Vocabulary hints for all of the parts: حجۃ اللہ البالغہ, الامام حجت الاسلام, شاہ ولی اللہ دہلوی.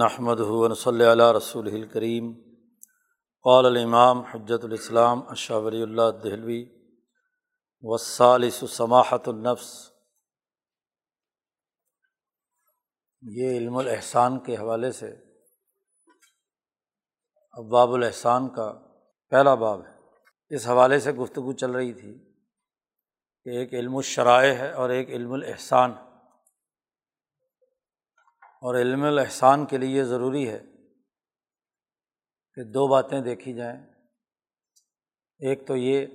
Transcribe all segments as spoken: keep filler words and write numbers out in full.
نحمدہ و نصلی علی رسولہ الکریم۔ قال الامام حجت الاسلام شاہ ولی اللہ دہلوی والثالث سماحۃ النفس۔ یہ علم الاحسان کے حوالے سے ابواب الاحسان کا پہلا باب ہے۔ اس حوالے سے گفتگو چل رہی تھی کہ ایک علم الشرائع ہے اور ایک علم الاحسان، اور علم الاحسان کے لیے ضروری ہے کہ دو باتیں دیکھی جائیں۔ ایک تو یہ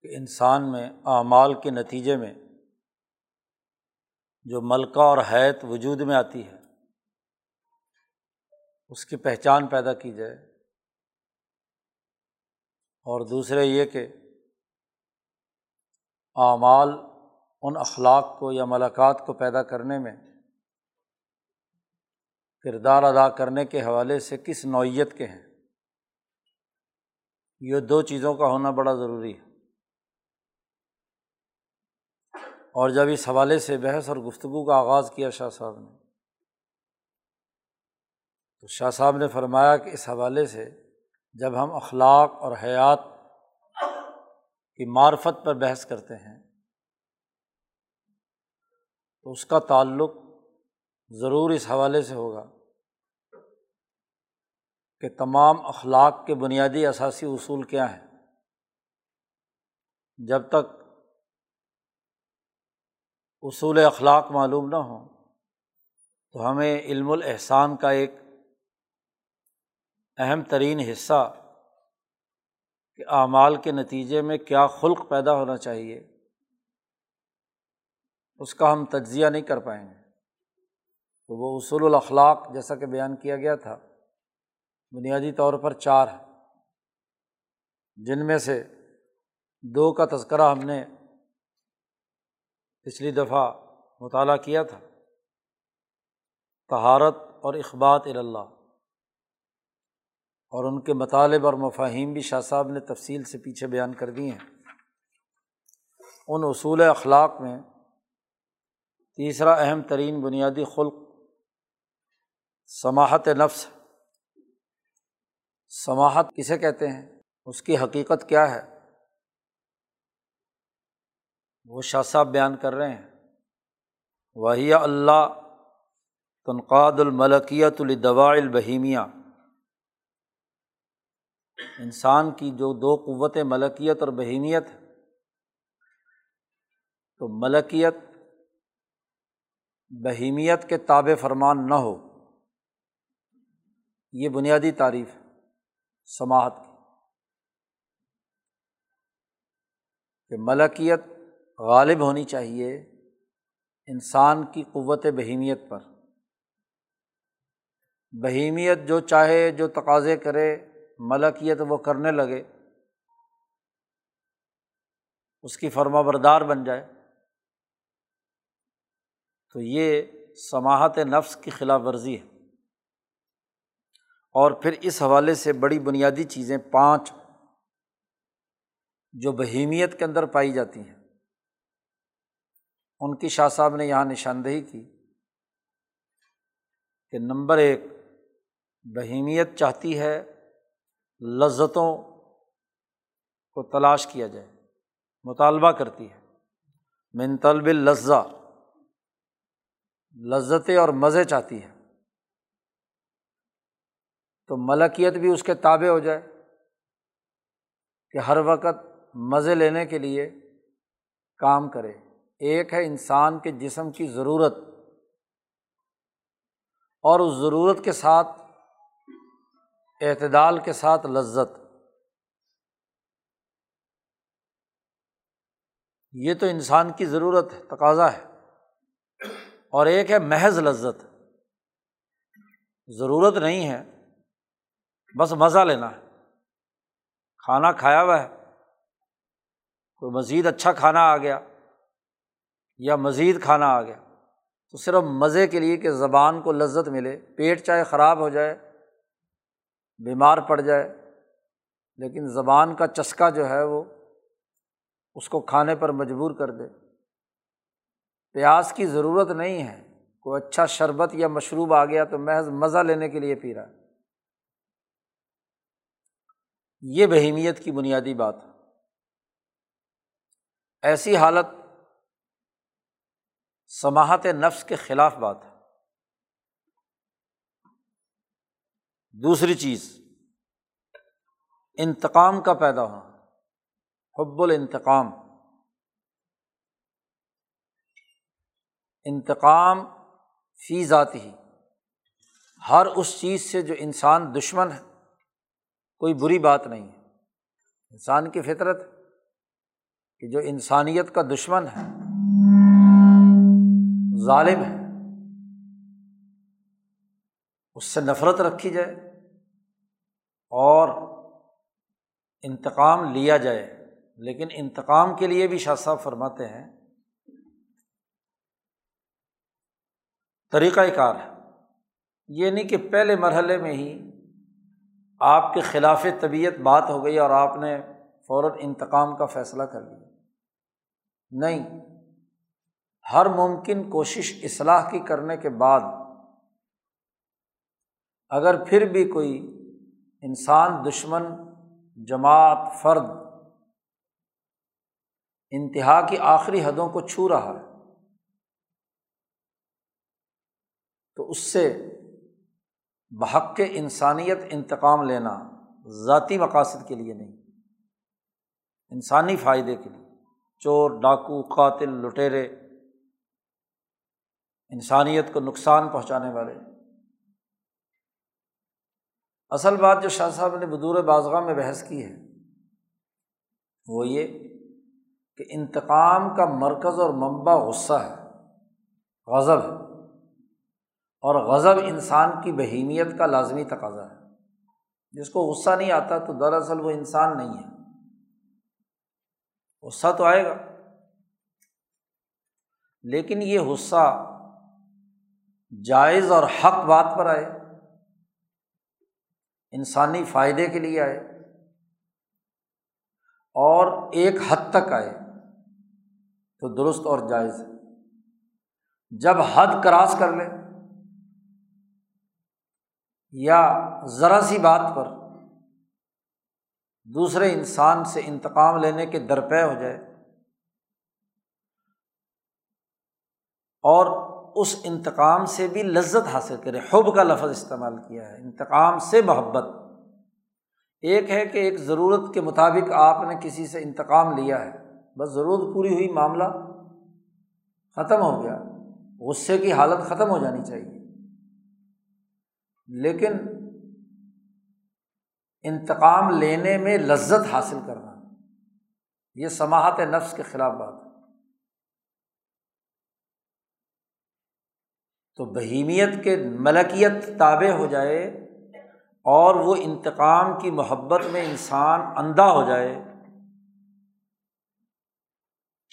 کہ انسان میں اعمال کے نتیجے میں جو ملکہ اور حیت وجود میں آتی ہے اس کی پہچان پیدا کی جائے، اور دوسرے یہ کہ اعمال ان اخلاق کو یا ملکات کو پیدا کرنے میں کردار ادا کرنے کے حوالے سے کس نوعیت کے ہیں۔ یہ دو چیزوں کا ہونا بڑا ضروری ہے، اور جب اس حوالے سے بحث اور گفتگو کا آغاز کیا شاہ صاحب نے، تو شاہ صاحب نے فرمایا کہ اس حوالے سے جب ہم اخلاق اور حیات کی معرفت پر بحث کرتے ہیں تو اس کا تعلق ضرور اس حوالے سے ہوگا کہ تمام اخلاق کے بنیادی اساسی اصول کیا ہیں۔ جب تک اصول اخلاق معلوم نہ ہوں تو ہمیں علم الاحسان کا ایک اہم ترین حصہ کہ اعمال کے نتیجے میں کیا خلق پیدا ہونا چاہیے، اس کا ہم تجزیہ نہیں کر پائیں گے۔ تو وہ اصول الاخلاق جیسا کہ بیان کیا گیا تھا بنیادی طور پر چار ہیں، جن میں سے دو کا تذکرہ ہم نے پچھلی دفعہ مطالعہ کیا تھا، طہارت اور اخبات اللہ، اور ان کے مطالب اور مفاہیم بھی شاہ صاحب نے تفصیل سے پیچھے بیان کر دیے ہیں۔ ان اصول اخلاق میں تیسرا اہم ترین بنیادی خلق سماحت نفس۔ سماحت کسے کہتے ہیں، اس کی حقیقت کیا ہے، وہ شاہ صاحب بیان کر رہے ہیں۔ وہی اللہ تنقاد الملکیت لدواء البہیمیہ۔ انسان کی جو دو قوتیں ملکیت اور بہیمیت، تو ملکیت بہیمیت کے تابع فرمان نہ ہو، یہ بنیادی تعریف ہے سماحت کی، کہ ملکیت غالب ہونی چاہیے انسان کی قوت بہیمیت پر۔ بہیمیت جو چاہے جو تقاضے کرے ملکیت وہ کرنے لگے، اس کی فرما بردار بن جائے، تو یہ سماحت نفس کی خلاف ورزی ہے۔ اور پھر اس حوالے سے بڑی بنیادی چیزیں پانچ جو بہیمیت کے اندر پائی جاتی ہیں، ان کی شاہ صاحب نے یہاں نشاندہی کی کہ نمبر ایک، بہیمیت چاہتی ہے لذتوں کو تلاش کیا جائے، مطالبہ کرتی ہے، من طلب اللذہ، لذتیں اور مزے چاہتی ہے، تو ملکیت بھی اس کے تابع ہو جائے کہ ہر وقت مزے لینے کے لیے کام کرے۔ ایک ہے انسان کے جسم کی ضرورت، اور اس ضرورت کے ساتھ اعتدال کے ساتھ لذت۔ یہ تو انسان کی ضرورت ہے، تقاضا ہے، اور ایک ہے محض لذت، ضرورت نہیں ہے بس مزہ لینا ہے، کھانا کھایا ہوا ہے، کوئی مزید اچھا کھانا آ گیا یا مزید کھانا آ گیا، تو صرف مزے کے لیے کہ زبان کو لذت ملے، پیٹ چاہے خراب ہو جائے، بیمار پڑ جائے، لیکن زبان کا چسکا جو ہے وہ اس کو کھانے پر مجبور کر دے۔ پیاس کی ضرورت نہیں ہے، کوئی اچھا شربت یا مشروب آ گیا تو محض مزہ لینے کے لیے پی رہا ہے۔ یہ بہیمیت کی بنیادی بات ہے۔ ایسی حالت سماحت نفس کے خلاف بات ہے۔ دوسری چیز انتقام کا پیدا ہونا، حب الانتقام۔ انتقام فی ذاتہ، ہر اس چیز سے جو انسان دشمن ہے کوئی بری بات نہیں ہے، انسان کی فطرت کہ جو انسانیت کا دشمن ہے، ظالم ہے، اس سے نفرت رکھی جائے اور انتقام لیا جائے۔ لیکن انتقام کے لیے بھی شاہ صاحب فرماتے ہیں طریقۂ کار ہے، یہ نہیں کہ پہلے مرحلے میں ہی آپ کے خلاف طبیعت بات ہو گئی اور آپ نے فوراً انتقام کا فیصلہ کر لیا۔ نہیں، ہر ممکن کوشش اصلاح کی کرنے کے بعد اگر پھر بھی کوئی انسان دشمن، جماعت، فرد انتہا کی آخری حدوں کو چھو رہا ہے تو اس سے بحق انسانیت انتقام لینا ذاتی مقاصد کے لیے نہیں، انسانی فائدے کے لیے۔ چور، ڈاکو، قاتل، لٹیرے، انسانیت کو نقصان پہنچانے والے۔ اصل بات جو شاہ صاحب نے بدور بازغہ میں بحث کی ہے وہ یہ کہ انتقام کا مرکز اور منبع غصہ ہے، غضب ہے، اور غضب انسان کی بہیمیت کا لازمی تقاضا ہے۔ جس کو غصہ نہیں آتا تو دراصل وہ انسان نہیں ہے۔ غصہ تو آئے گا، لیکن یہ غصہ جائز اور حق بات پر آئے، انسانی فائدے کے لیے آئے، اور ایک حد تک آئے تو درست اور جائز ہے۔ جب حد کراس کر لے یا ذرا سی بات پر دوسرے انسان سے انتقام لینے کے درپے ہو جائے اور اس انتقام سے بھی لذت حاصل کرے، حب کا لفظ استعمال کیا ہے، انتقام سے محبت۔ ایک ہے کہ ایک ضرورت کے مطابق آپ نے کسی سے انتقام لیا ہے، بس ضرورت پوری ہوئی، معاملہ ختم ہو گیا، غصے کی حالت ختم ہو جانی چاہیے۔ لیکن انتقام لینے میں لذت حاصل کرنا یہ سماحت نفس کے خلاف بات ہے۔ تو بہیمیت کے ملکیت تابع ہو جائے اور وہ انتقام کی محبت میں انسان اندھا ہو جائے،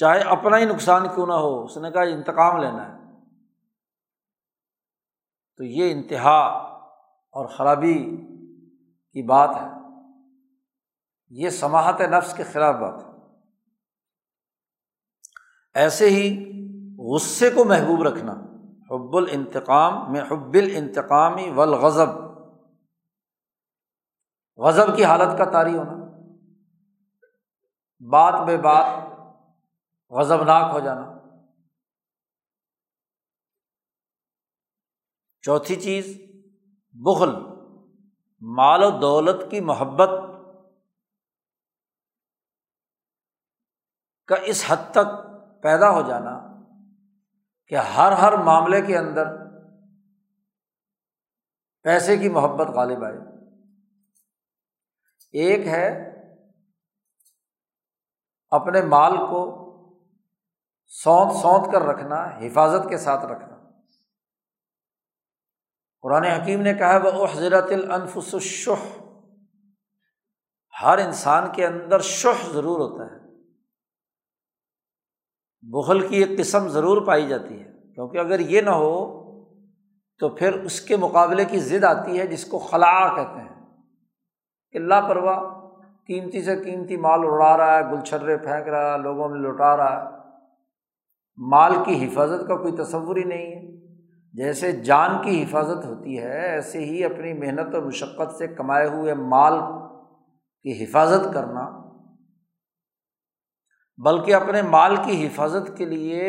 چاہے اپنا ہی نقصان کیوں نہ ہو، اس نے کہا انتقام لینا ہے، تو یہ انتہا اور خرابی کی بات ہے، یہ سماحت نفس کے خلاف بات ہے۔ ایسے ہی غصے کو محبوب رکھنا، حب الانتقام میں حب الانتقام والغضب، غضب کی حالت کا طاری ہونا، بات بے بات غضبناک ہو جانا۔ چوتھی چیز بخل، مال و دولت کی محبت کا اس حد تک پیدا ہو جانا کہ ہر ہر معاملے کے اندر پیسے کی محبت غالب آئے۔ ایک ہے اپنے مال کو سونت سونت کر رکھنا، حفاظت کے ساتھ رکھنا۔ قرآن حکیم نے کہا وَأُحْضِرَتِ الْأَنفُسُ الشُّحْ، ہر انسان کے اندر شح ضرور ہوتا ہے، بخل کی ایک قسم ضرور پائی جاتی ہے، کیونکہ اگر یہ نہ ہو تو پھر اس کے مقابلے کی ضد آتی ہے جس کو خلاء کہتے ہیں، کہ لاپرواہ قیمتی سے قیمتی مال اڑا رہا ہے، گلچھرے پھینک رہا ہے، لوگوں میں لوٹا رہا ہے، مال کی حفاظت کا کوئی تصور ہی نہیں ہے۔ جیسے جان کی حفاظت ہوتی ہے ایسے ہی اپنی محنت اور مشقت سے کمائے ہوئے مال کی حفاظت کرنا، بلکہ اپنے مال کی حفاظت کے لیے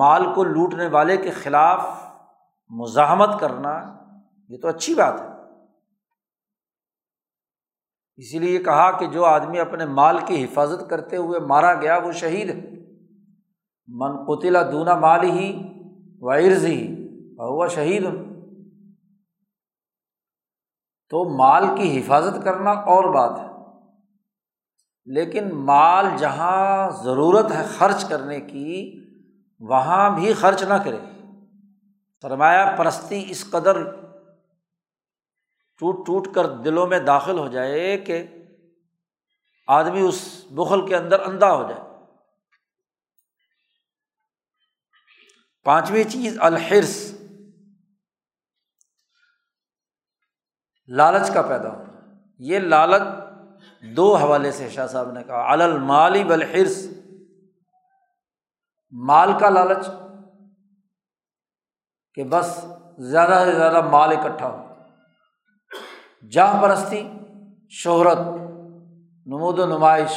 مال کو لوٹنے والے کے خلاف مزاحمت کرنا، یہ تو اچھی بات ہے۔ اسی لیے کہا کہ جو آدمی اپنے مال کی حفاظت کرتے ہوئے مارا گیا وہ شہید ہے۔ من قتل دون مالہ وعرضہ فہو شہید۔ تو مال کی حفاظت کرنا اور بات ہے، لیکن مال جہاں ضرورت ہے خرچ کرنے کی وہاں بھی خرچ نہ کرے۔ سرمایہ پرستی اس قدر ٹوٹ ٹوٹ کر دلوں میں داخل ہو جائے کہ آدمی اس بخل کے اندر اندھا ہو جائے۔ پانچویں چیز الحرص، لالچ کا پیدا ہونا۔ یہ لالچ دو حوالے سے شاہ صاحب نے کہا، علی المال والحرص، مال کا لالچ کہ بس زیادہ سے زیادہ مال اکٹھا ہو، جاہ پرستی، شہرت، نمود و نمائش،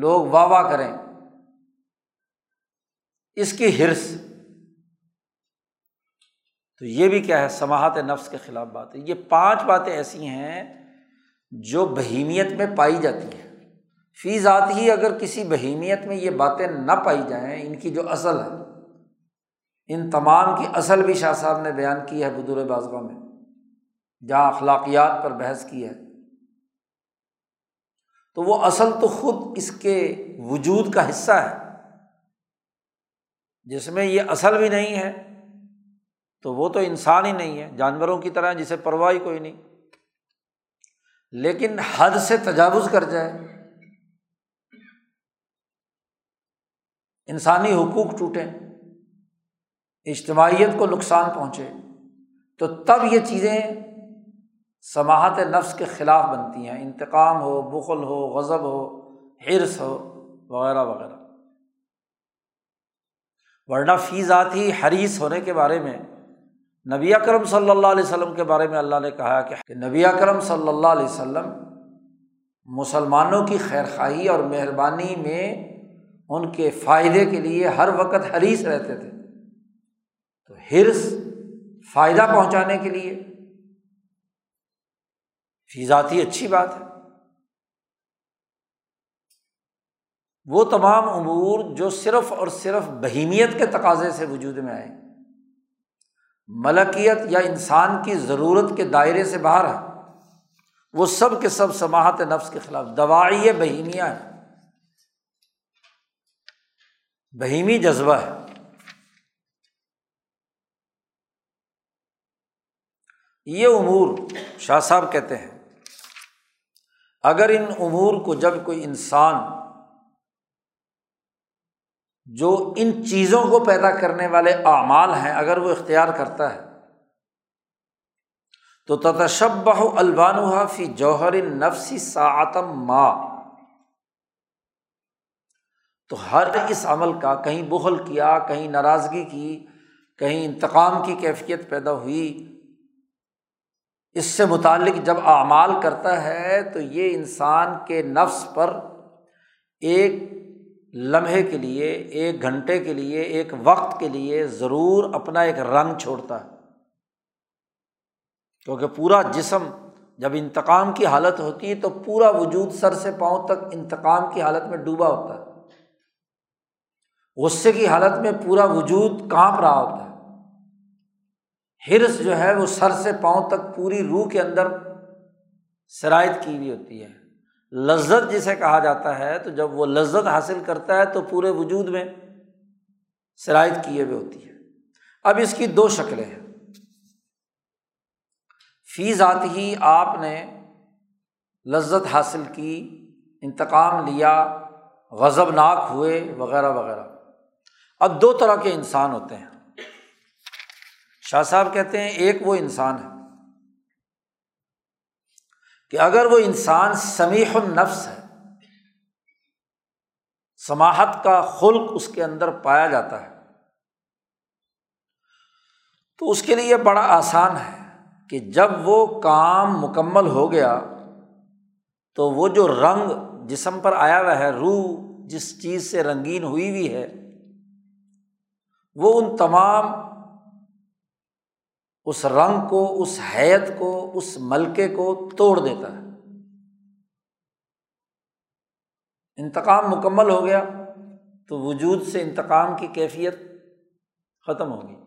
لوگ واہ واہ کریں، اس کی حرص، تو یہ بھی کیا ہے، سماحت نفس کے خلاف بات ہے۔ یہ پانچ باتیں ایسی ہیں جو بہیمیت میں پائی جاتی ہیں۔ فی ذات ہی اگر کسی بہیمیت میں یہ باتیں نہ پائی جائیں، ان کی جو اصل ہے، ان تمام کی اصل بھی شاہ صاحب نے بیان کی ہے بدور بازغہ میں، جہاں اخلاقیات پر بحث کی ہے، تو وہ اصل تو خود اس کے وجود کا حصہ ہے، جس میں یہ اصل بھی نہیں ہے تو وہ تو انسان ہی نہیں ہے، جانوروں کی طرح جسے پرواہ ہی کوئی نہیں۔ لیکن حد سے تجاوز کر جائے، انسانی حقوق ٹوٹیں، اجتماعیت کو نقصان پہنچے، تو تب یہ چیزیں سماحت نفس کے خلاف بنتی ہیں، انتقام ہو، بخل ہو، غضب ہو، حرص ہو، وغیرہ وغیرہ۔ ورنہ فی ذات ہی حریص ہونے کے بارے میں نبی اکرم صلی اللہ علیہ وسلم کے بارے میں اللہ نے کہا کہ نبی اکرم صلی اللہ علیہ وسلم مسلمانوں کی خیرخواہی اور مہربانی میں ان کے فائدے کے لیے ہر وقت حریص رہتے تھے۔ تو حرص فائدہ پہنچانے کے لیے، فی ذاتی اچھی بات ہے۔ وہ تمام امور جو صرف اور صرف بہیمیت کے تقاضے سے وجود میں آئے، ملکیت یا انسان کی ضرورت کے دائرے سے باہر ہے، وہ سب کے سب سماحت نفس کے خلاف دواعی بہیمیہ ہے، بہیمی جذبہ ہے۔ یہ امور شاہ صاحب کہتے ہیں اگر ان امور کو جب کوئی انسان جو ان چیزوں کو پیدا کرنے والے اعمال ہیں اگر وہ اختیار کرتا ہے تو تتشبہ الوانھا فی جوہر النفس ساعتا ما، تو ہر اس عمل کا کہیں بخل کیا، کہیں ناراضگی کی، کہیں انتقام کی کیفیت پیدا ہوئی، اس سے متعلق جب اعمال کرتا ہے تو یہ انسان کے نفس پر ایک لمحے کے لیے، ایک گھنٹے کے لیے، ایک وقت کے لیے ضرور اپنا ایک رنگ چھوڑتا ہے، کیونکہ پورا جسم جب انتقام کی حالت ہوتی ہے تو پورا وجود سر سے پاؤں تک انتقام کی حالت میں ڈوبا ہوتا ہے، غصے کی حالت میں پورا وجود کانپ رہا ہوتا ہے۔ حرص جو ہے وہ سر سے پاؤں تک پوری روح کے اندر سرایت کی ہوئی ہوتی ہے۔ لذت جسے کہا جاتا ہے، تو جب وہ لذت حاصل کرتا ہے تو پورے وجود میں سرایت کیے ہوئے ہوتی ہے۔ اب اس کی دو شکلیں ہیں۔ فی ذات ہی آپ نے لذت حاصل کی، انتقام لیا، غضبناک ہوئے وغیرہ وغیرہ۔ اب دو طرح کے انسان ہوتے ہیں، شاہ صاحب کہتے ہیں ایک وہ انسان ہے کہ اگر وہ انسان سمیح النفس ہے، سماحت کا خلق اس کے اندر پایا جاتا ہے، تو اس کے لیے بڑا آسان ہے کہ جب وہ کام مکمل ہو گیا تو وہ جو رنگ جسم پر آیا ہوا ہے، روح جس چیز سے رنگین ہوئی ہوئی ہے، وہ ان تمام اس رنگ کو، اس حیت کو، اس ملکے کو توڑ دیتا ہے۔ انتقام مکمل ہو گیا تو وجود سے انتقام کی کیفیت ختم ہوگی،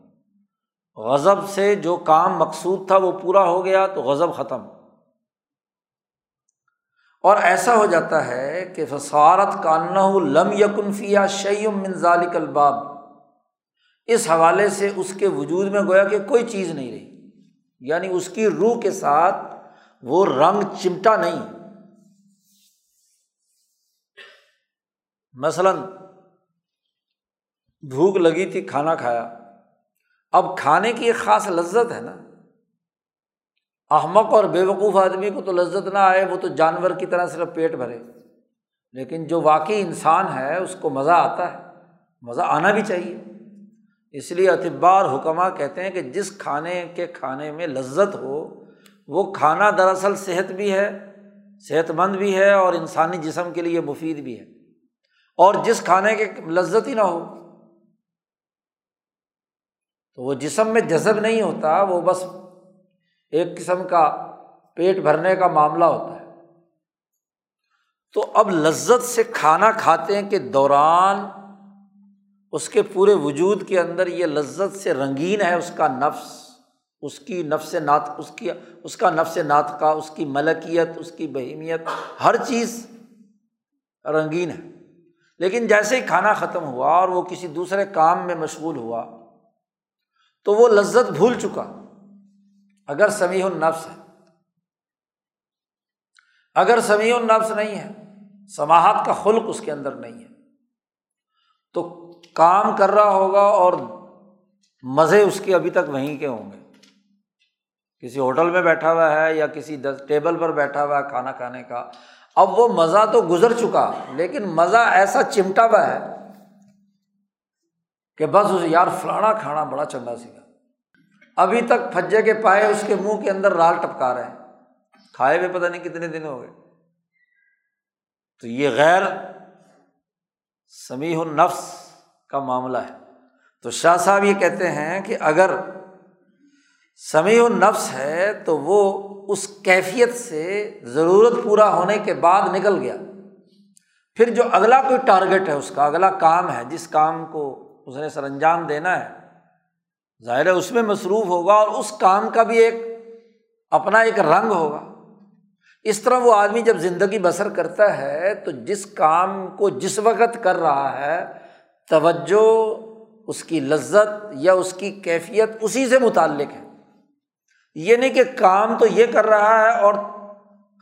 غضب سے جو کام مقصود تھا وہ پورا ہو گیا تو غضب ختم، اور ایسا ہو جاتا ہے کہ فصارت کانہ لم یکن فیہا شیء من ذلک الباب، اس حوالے سے اس کے وجود میں گویا کہ کوئی چیز نہیں رہی، یعنی اس کی روح کے ساتھ وہ رنگ چمٹا نہیں۔ مثلاً بھوک لگی تھی، کھانا کھایا، اب کھانے کی ایک خاص لذت ہے نا، احمق اور بیوقوف آدمی کو تو لذت نہ آئے، وہ تو جانور کی طرح صرف پیٹ بھرے، لیکن جو واقعی انسان ہے اس کو مزہ آتا ہے، مزہ آنا بھی چاہیے۔ اس لیے اطباء اور حکماء کہتے ہیں کہ جس کھانے کے کھانے میں لذت ہو وہ کھانا دراصل صحت بھی ہے، صحت مند بھی ہے، اور انسانی جسم کے لیے مفید بھی ہے، اور جس کھانے کی لذت ہی نہ ہو تو وہ جسم میں جذب نہیں ہوتا، وہ بس ایک قسم کا پیٹ بھرنے کا معاملہ ہوتا ہے۔ تو اب لذت سے کھانا کھاتے ہیں کہ دوران اس کے پورے وجود کے اندر یہ لذت سے رنگین ہے اس کا نفس، اس کی نفس نات اس کی اس کا نفس ناطقہ، اس کی ملکیت، اس کی بہیمیت، ہر چیز رنگین ہے۔ لیکن جیسے ہی کھانا ختم ہوا اور وہ کسی دوسرے کام میں مشغول ہوا تو وہ لذت بھول چکا، اگر سمیع النفس ہے۔ اگر سمیع النفس نہیں ہے، سماحت کا خلق اس کے اندر نہیں ہے، تو کام کر رہا ہوگا اور مزے اس کے ابھی تک وہیں کے ہوں گے، کسی ہوٹل میں بیٹھا ہوا ہے یا کسی ٹیبل پر بیٹھا ہوا ہے کھانا کھانے کا، اب وہ مزہ تو گزر چکا لیکن مزہ ایسا چمٹا ہوا ہے کہ بس اس یار فلانا کھانا بڑا چنگا سیگا، ابھی تک پھجے کے پائے اس کے منہ کے اندر رال ٹپکا رہے ہیں، کھائے ہوئے پتہ نہیں کتنے دن ہو گئے۔ تو یہ غیر سمیع النفس کا معاملہ ہے۔ تو شاہ صاحب یہ کہتے ہیں کہ اگر سمیع النفس ہے تو وہ اس کیفیت سے ضرورت پورا ہونے کے بعد نکل گیا، پھر جو اگلا کوئی ٹارگٹ ہے، اس کا اگلا کام ہے، جس کام کو اس نے سر انجام دینا ہے، ظاہر ہے اس میں مصروف ہوگا، اور اس کام کا بھی ایک اپنا ایک رنگ ہوگا۔ اس طرح وہ آدمی جب زندگی بسر کرتا ہے تو جس کام کو جس وقت کر رہا ہے، توجہ، اس کی لذت یا اس کی کیفیت اسی سے متعلق ہے، یہ نہیں کہ کام تو یہ کر رہا ہے اور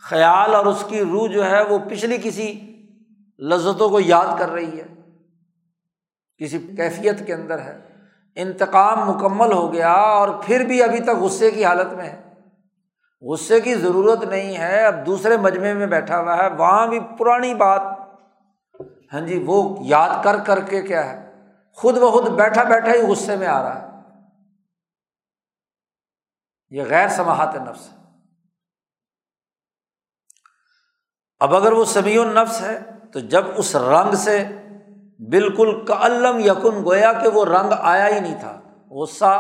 خیال اور اس کی روح جو ہے وہ پچھلی کسی لذتوں کو یاد کر رہی ہے، کسی کیفیت کے اندر ہے۔ انتقام مکمل ہو گیا اور پھر بھی ابھی تک غصے کی حالت میں ہے، غصے کی ضرورت نہیں ہے، اب دوسرے مجمع میں بیٹھا ہوا ہے، وہاں بھی پرانی بات ہاں جی وہ یاد کر کر کے کیا ہے، خود بخود بیٹھا بیٹھا ہی غصے میں آ رہا ہے، یہ غیر سماحت نفس ہے۔ اب اگر وہ سمیع النفس ہے تو جب اس رنگ سے بالکل کعلم یکن، گویا کہ وہ رنگ آیا ہی نہیں تھا، غصہ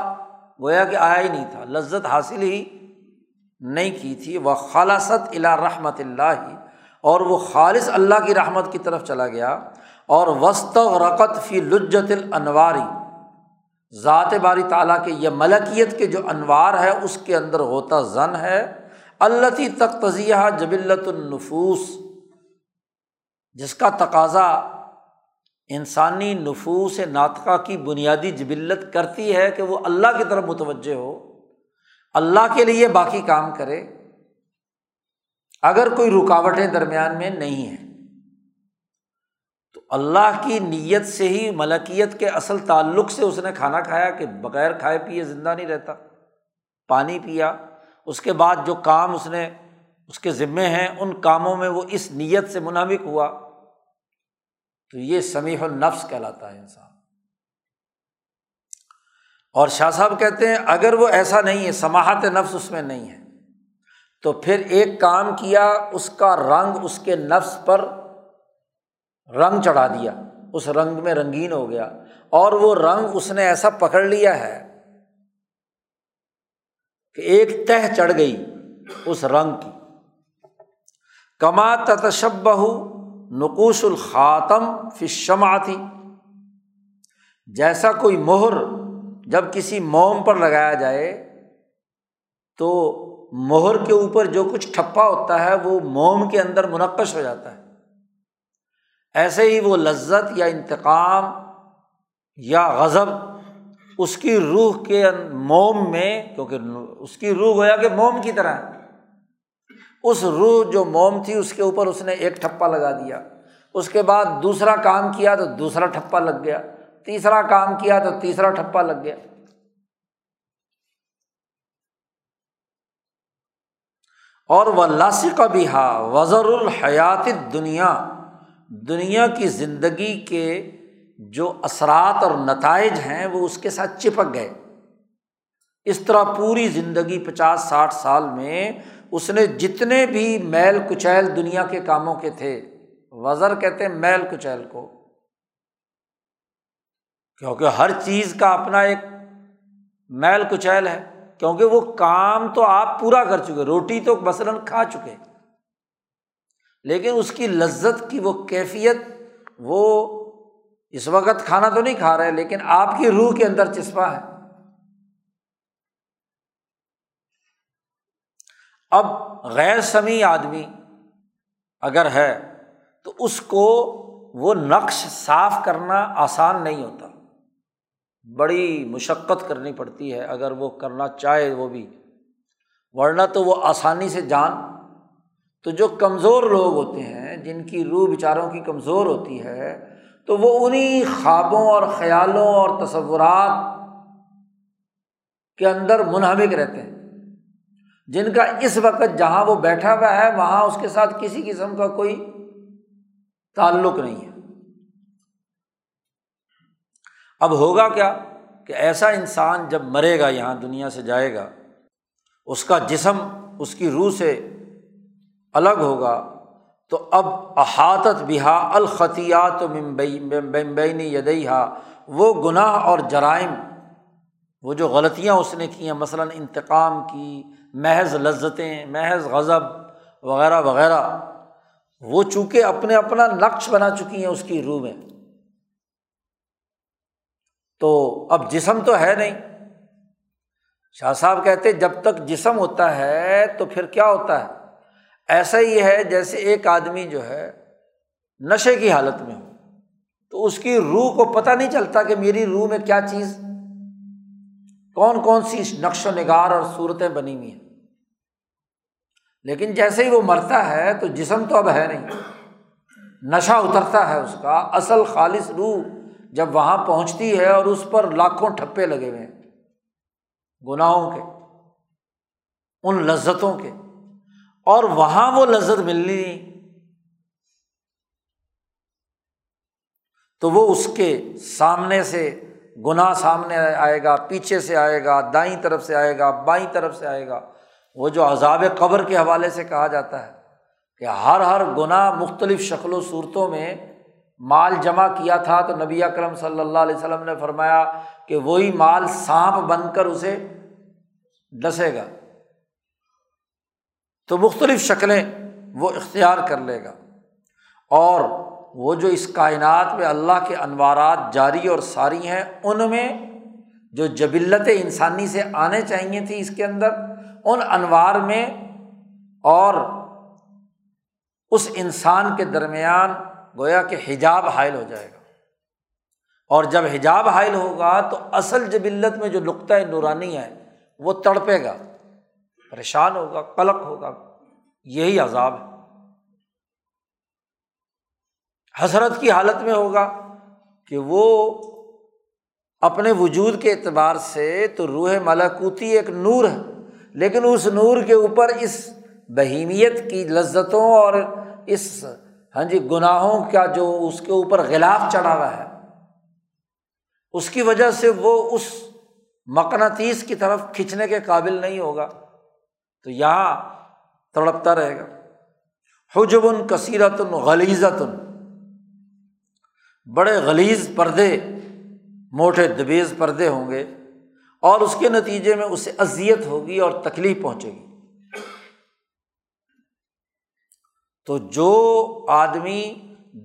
گویا کہ آیا ہی نہیں تھا، لذت حاصل ہی نہیں کی تھی، وخلصت الی رحمت اللہ، اور وہ خالص اللہ کی رحمت کی طرف چلا گیا، اور واستغرقت فی لجۃ الانوار، ذات باری تعالیٰ کے یہ ملکیت کے جو انوار ہے اس کے اندر غوطہ زن ہے، التی تقتضیہا جبلۃ النفوس، جس کا تقاضا انسانی نفوس ناطقہ کی بنیادی جبلت کرتی ہے کہ وہ اللہ کی طرف متوجہ ہو، اللہ کے لیے باقی کام کرے، اگر کوئی رکاوٹیں درمیان میں نہیں ہیں۔ تو اللہ کی نیت سے ہی ملکیت کے اصل تعلق سے اس نے کھانا کھایا کہ بغیر کھائے پیے زندہ نہیں رہتا، پانی پیا، اس کے بعد جو کام اس نے اس کے ذمے ہیں ان کاموں میں وہ اس نیت سے منہمک ہوا، تو یہ سمیع النفس کہلاتا ہے انسان۔ اور شاہ صاحب کہتے ہیں اگر وہ ایسا نہیں ہے، سماحت نفس اس میں نہیں ہے، تو پھر ایک کام کیا، اس کا رنگ اس کے نفس پر رنگ چڑھا دیا، اس رنگ میں رنگین ہو گیا، اور وہ رنگ اس نے ایسا پکڑ لیا ہے کہ ایک تہہ چڑھ گئی اس رنگ کی۔ کما تتشبہ نقوش الخاتم فی الشمعۃ، جیسا کوئی مہر جب کسی موم پر لگایا جائے تو مہر کے اوپر جو کچھ ٹھپا ہوتا ہے وہ موم کے اندر منقش ہو جاتا ہے، ایسے ہی وہ لذت یا انتقام یا غضب اس کی روح کے موم میں، کیونکہ اس کی روح گویا کہ موم کی طرح ہے، اس روح جو موم تھی اس کے اوپر اس نے ایک ٹھپا لگا دیا، اس کے بعد دوسرا کام کیا تو دوسرا ٹھپا لگ گیا، تیسرا کام کیا تو تیسرا ٹھپا لگ گیا۔ اور وَلَّاسِقَ بِهَا وَزَرُ الْحَيَاةِ الدُّنْيَا، دنیا کی زندگی کے جو اثرات اور نتائج ہیں وہ اس کے ساتھ چپک گئے۔ اس طرح پوری زندگی پچاس ساٹھ سال میں اس نے جتنے بھی میل کچیل دنیا کے کاموں کے تھے، وزر کہتے ہیں میل کچیل کو، کیونکہ ہر چیز کا اپنا ایک میل کچیل ہے، کیونکہ وہ کام تو آپ پورا کر چکے، روٹی تو مثلاً کھا چکے، لیکن اس کی لذت کی وہ کیفیت، وہ اس وقت کھانا تو نہیں کھا رہے لیکن آپ کی روح کے اندر چسپا ہے۔ اب غیر سمیع آدمی اگر ہے تو اس کو وہ نقش صاف کرنا آسان نہیں ہوتا، بڑی مشقت کرنی پڑتی ہے اگر وہ کرنا چاہے وہ بھی، ورنہ تو وہ آسانی سے جان۔ تو جو کمزور لوگ ہوتے ہیں، جن کی روح بیچاروں کی کمزور ہوتی ہے، تو وہ انہی خوابوں اور خیالوں اور تصورات کے اندر منہمک رہتے ہیں، جن کا اس وقت جہاں وہ بیٹھا ہوا ہے وہاں اس کے ساتھ کسی قسم کا کوئی تعلق نہیں ہے۔ اب ہوگا کیا کہ ایسا انسان جب مرے گا، یہاں دنیا سے جائے گا، اس کا جسم اس کی روح سے الگ ہوگا، تو اب احاطت بہا الخطیات من بین یدیہا، وہ گناہ اور جرائم، وہ جو غلطیاں اس نے کی ہیں، مثلاً انتقام کی، محض لذتیں، محض غضب وغیرہ وغیرہ، وہ چونکہ اپنے اپنا نقش بنا چکی ہیں اس کی روح میں، تو اب جسم تو ہے نہیں۔ شاہ صاحب کہتے جب تک جسم ہوتا ہے تو پھر کیا ہوتا ہے، ایسا ہی ہے جیسے ایک آدمی جو ہے نشے کی حالت میں ہو، تو اس کی روح کو پتہ نہیں چلتا کہ میری روح میں کیا چیز، کون کون سی نقش و نگار اور صورتیں بنی ہوئی ہیں، لیکن جیسے ہی وہ مرتا ہے تو جسم تو اب ہے نہیں، نشہ اترتا ہے اس کا، اصل خالص روح جب وہاں پہنچتی ہے اور اس پر لاکھوں ٹھپے لگے ہوئے ہیں گناہوں کے، ان لذتوں کے، اور وہاں وہ لذت ملنی نہیں، تو وہ اس کے سامنے سے گناہ سامنے آئے گا، پیچھے سے آئے گا، دائیں طرف سے آئے گا، بائیں طرف سے آئے گا۔ وہ جو عذاب قبر کے حوالے سے کہا جاتا ہے کہ ہر ہر گناہ مختلف شکل و صورتوں میں مال جمع کیا تھا، تو نبی اکرم صلی اللہ علیہ وسلم نے فرمایا کہ وہی مال سانپ بن کر اسے ڈسے گا، تو مختلف شکلیں وہ اختیار کر لے گا۔ اور وہ جو اس کائنات میں اللہ کے انوارات جاری اور ساری ہیں، ان میں جو جبلت انسانی سے آنے چاہیے تھی اس کے اندر، ان انوار میں اور اس انسان کے درمیان گویا کہ حجاب حائل ہو جائے گا، اور جب حجاب حائل ہوگا تو اصل جبلت میں جو نقطۂ نورانی ہے وہ تڑپے گا، پریشان ہوگا، قلق ہوگا۔ یہی عذاب ہے، حسرت کی حالت میں ہوگا کہ وہ اپنے وجود کے اعتبار سے تو روح ملکوتی ایک نور ہے، لیکن اس نور کے اوپر اس بہیمیت کی لذتوں اور اس ہاں جی گناہوں کا جو اس کے اوپر غلاف چڑھا ہوا ہے، اس کی وجہ سے وہ اس مقناطیس کی طرف کھینچنے کے قابل نہیں ہوگا تو یہاں تڑپتا رہے گا۔ حجب کثیرۃ غلیظۃ، بڑے غلیظ پردے، موٹے دبیز پردے ہوں گے اور اس کے نتیجے میں اسے اذیت ہوگی اور تکلیف پہنچے گی۔ تو جو آدمی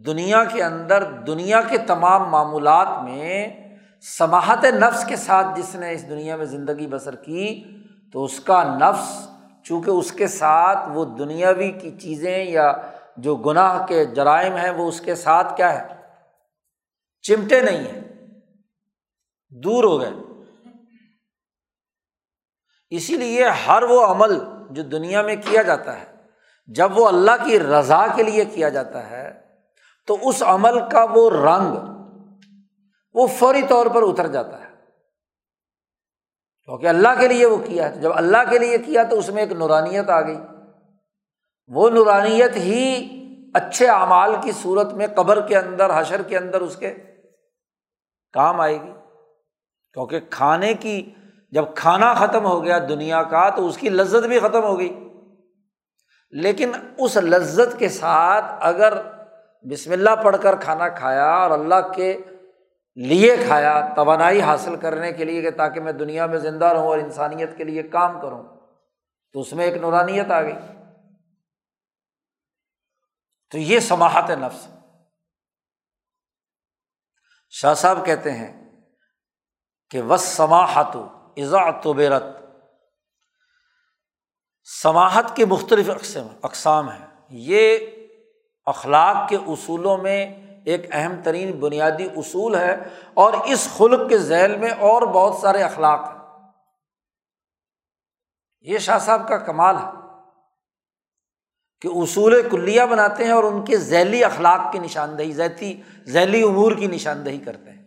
دنیا کے اندر دنیا کے تمام معمولات میں سماحت نفس کے ساتھ جس نے اس دنیا میں زندگی بسر کی، تو اس کا نفس چونکہ اس کے ساتھ وہ دنیاوی کی چیزیں یا جو گناہ کے جرائم ہیں وہ اس کے ساتھ کیا ہے، چمٹے نہیں ہیں، دور ہو گئے۔ اسی لیے ہر وہ عمل جو دنیا میں کیا جاتا ہے جب وہ اللہ کی رضا کے لیے کیا جاتا ہے تو اس عمل کا وہ رنگ وہ فوری طور پر اتر جاتا ہے، کیونکہ اللہ کے لیے وہ کیا ہے۔ جب اللہ کے لیے کیا تو اس میں ایک نورانیت آ گئی، وہ نورانیت ہی اچھے اعمال کی صورت میں قبر کے اندر، حشر کے اندر اس کے کام آئے گی۔ کیونکہ کھانے کی جب کھانا ختم ہو گیا دنیا کا تو اس کی لذت بھی ختم ہو گئی، لیکن اس لذت کے ساتھ اگر بسم اللہ پڑھ کر کھانا کھایا اور اللہ کے لیے کھایا، توانائی حاصل کرنے کے لیے کہ تاکہ میں دنیا میں زندہ رہوں اور انسانیت کے لیے کام کروں، تو اس میں ایک نورانیت آ گئی۔ تو یہ سماحت نفس۔ شاہ صاحب کہتے ہیں کہ والسماحۃ اذا اعتبرت، سماحت کے مختلف اقسام اقسام ہیں۔ یہ اخلاق کے اصولوں میں ایک اہم ترین بنیادی اصول ہے، اور اس خلق کے ذیل میں اور بہت سارے اخلاق ہیں۔ یہ شاہ صاحب کا کمال ہے کہ اصول کلیہ بناتے ہیں اور ان کے ذیلی اخلاق کی نشاندہی، ذاتی ذیلی امور کی نشاندہی کرتے ہیں۔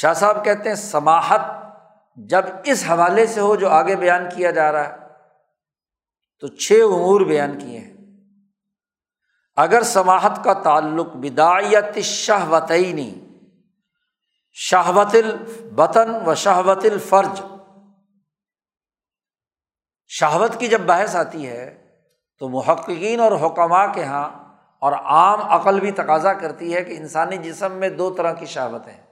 شاہ صاحب کہتے ہیں سماحت جب اس حوالے سے ہو جو آگے بیان کیا جا رہا ہے تو چھ امور بیان کیے ہیں۔ اگر سماحت کا تعلق بداعیت الشہوتین، شہوت البطن و شہوت الفرج، شہوت کی جب بحث آتی ہے تو محققین اور حکماء کے ہاں اور عام عقل بھی تقاضا کرتی ہے کہ انسانی جسم میں دو طرح کی شہوتیں ہیں۔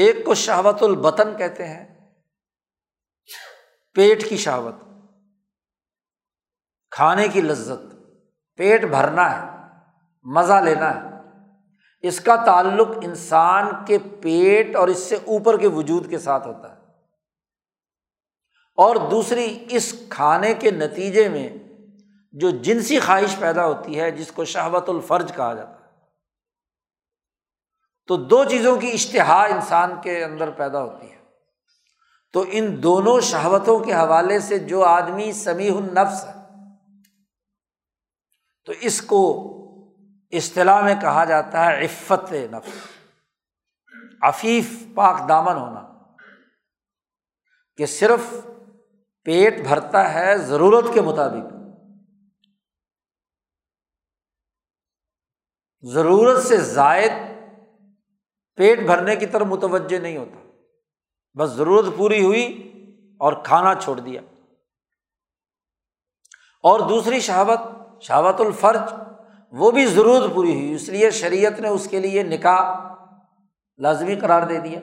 ایک کو شہوت البطن کہتے ہیں، پیٹ کی شہوت، کھانے کی لذت، پیٹ بھرنا ہے، مزہ لینا ہے۔ اس کا تعلق انسان کے پیٹ اور اس سے اوپر کے وجود کے ساتھ ہوتا ہے۔ اور دوسری اس کھانے کے نتیجے میں جو جنسی خواہش پیدا ہوتی ہے جس کو شہوت الفرج کہا جاتا ہے۔ تو دو چیزوں کی اشتہا انسان کے اندر پیدا ہوتی ہے۔ تو ان دونوں شہوتوں کے حوالے سے جو آدمی سمیع النفس ہے تو اس کو اصطلاح میں کہا جاتا ہے عفت نفس، عفیف، پاک دامن ہونا، کہ صرف پیٹ بھرتا ہے ضرورت کے مطابق، ضرورت سے زائد پیٹ بھرنے کی طرف متوجہ نہیں ہوتا، بس ضرورت پوری ہوئی اور کھانا چھوڑ دیا۔ اور دوسری شہوت، شہوت الفرج، وہ بھی ضرورت پوری ہوئی، اس لیے شریعت نے اس کے لیے نکاح لازمی قرار دے دیا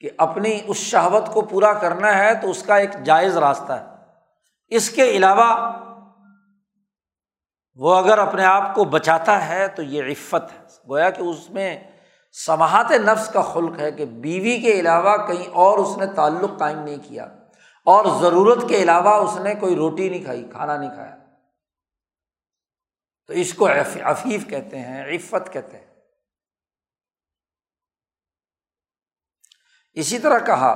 کہ اپنی اس شہوت کو پورا کرنا ہے تو اس کا ایک جائز راستہ ہے۔ اس کے علاوہ وہ اگر اپنے آپ کو بچاتا ہے تو یہ عفت ہے۔ گویا کہ اس میں سماحت نفس کا خلق ہے کہ بیوی کے علاوہ کہیں اور اس نے تعلق قائم نہیں کیا، اور ضرورت کے علاوہ اس نے کوئی روٹی نہیں کھائی، کھانا نہیں کھایا، تو اس کو عفیف کہتے ہیں، عفت کہتے ہیں۔ اسی طرح کہا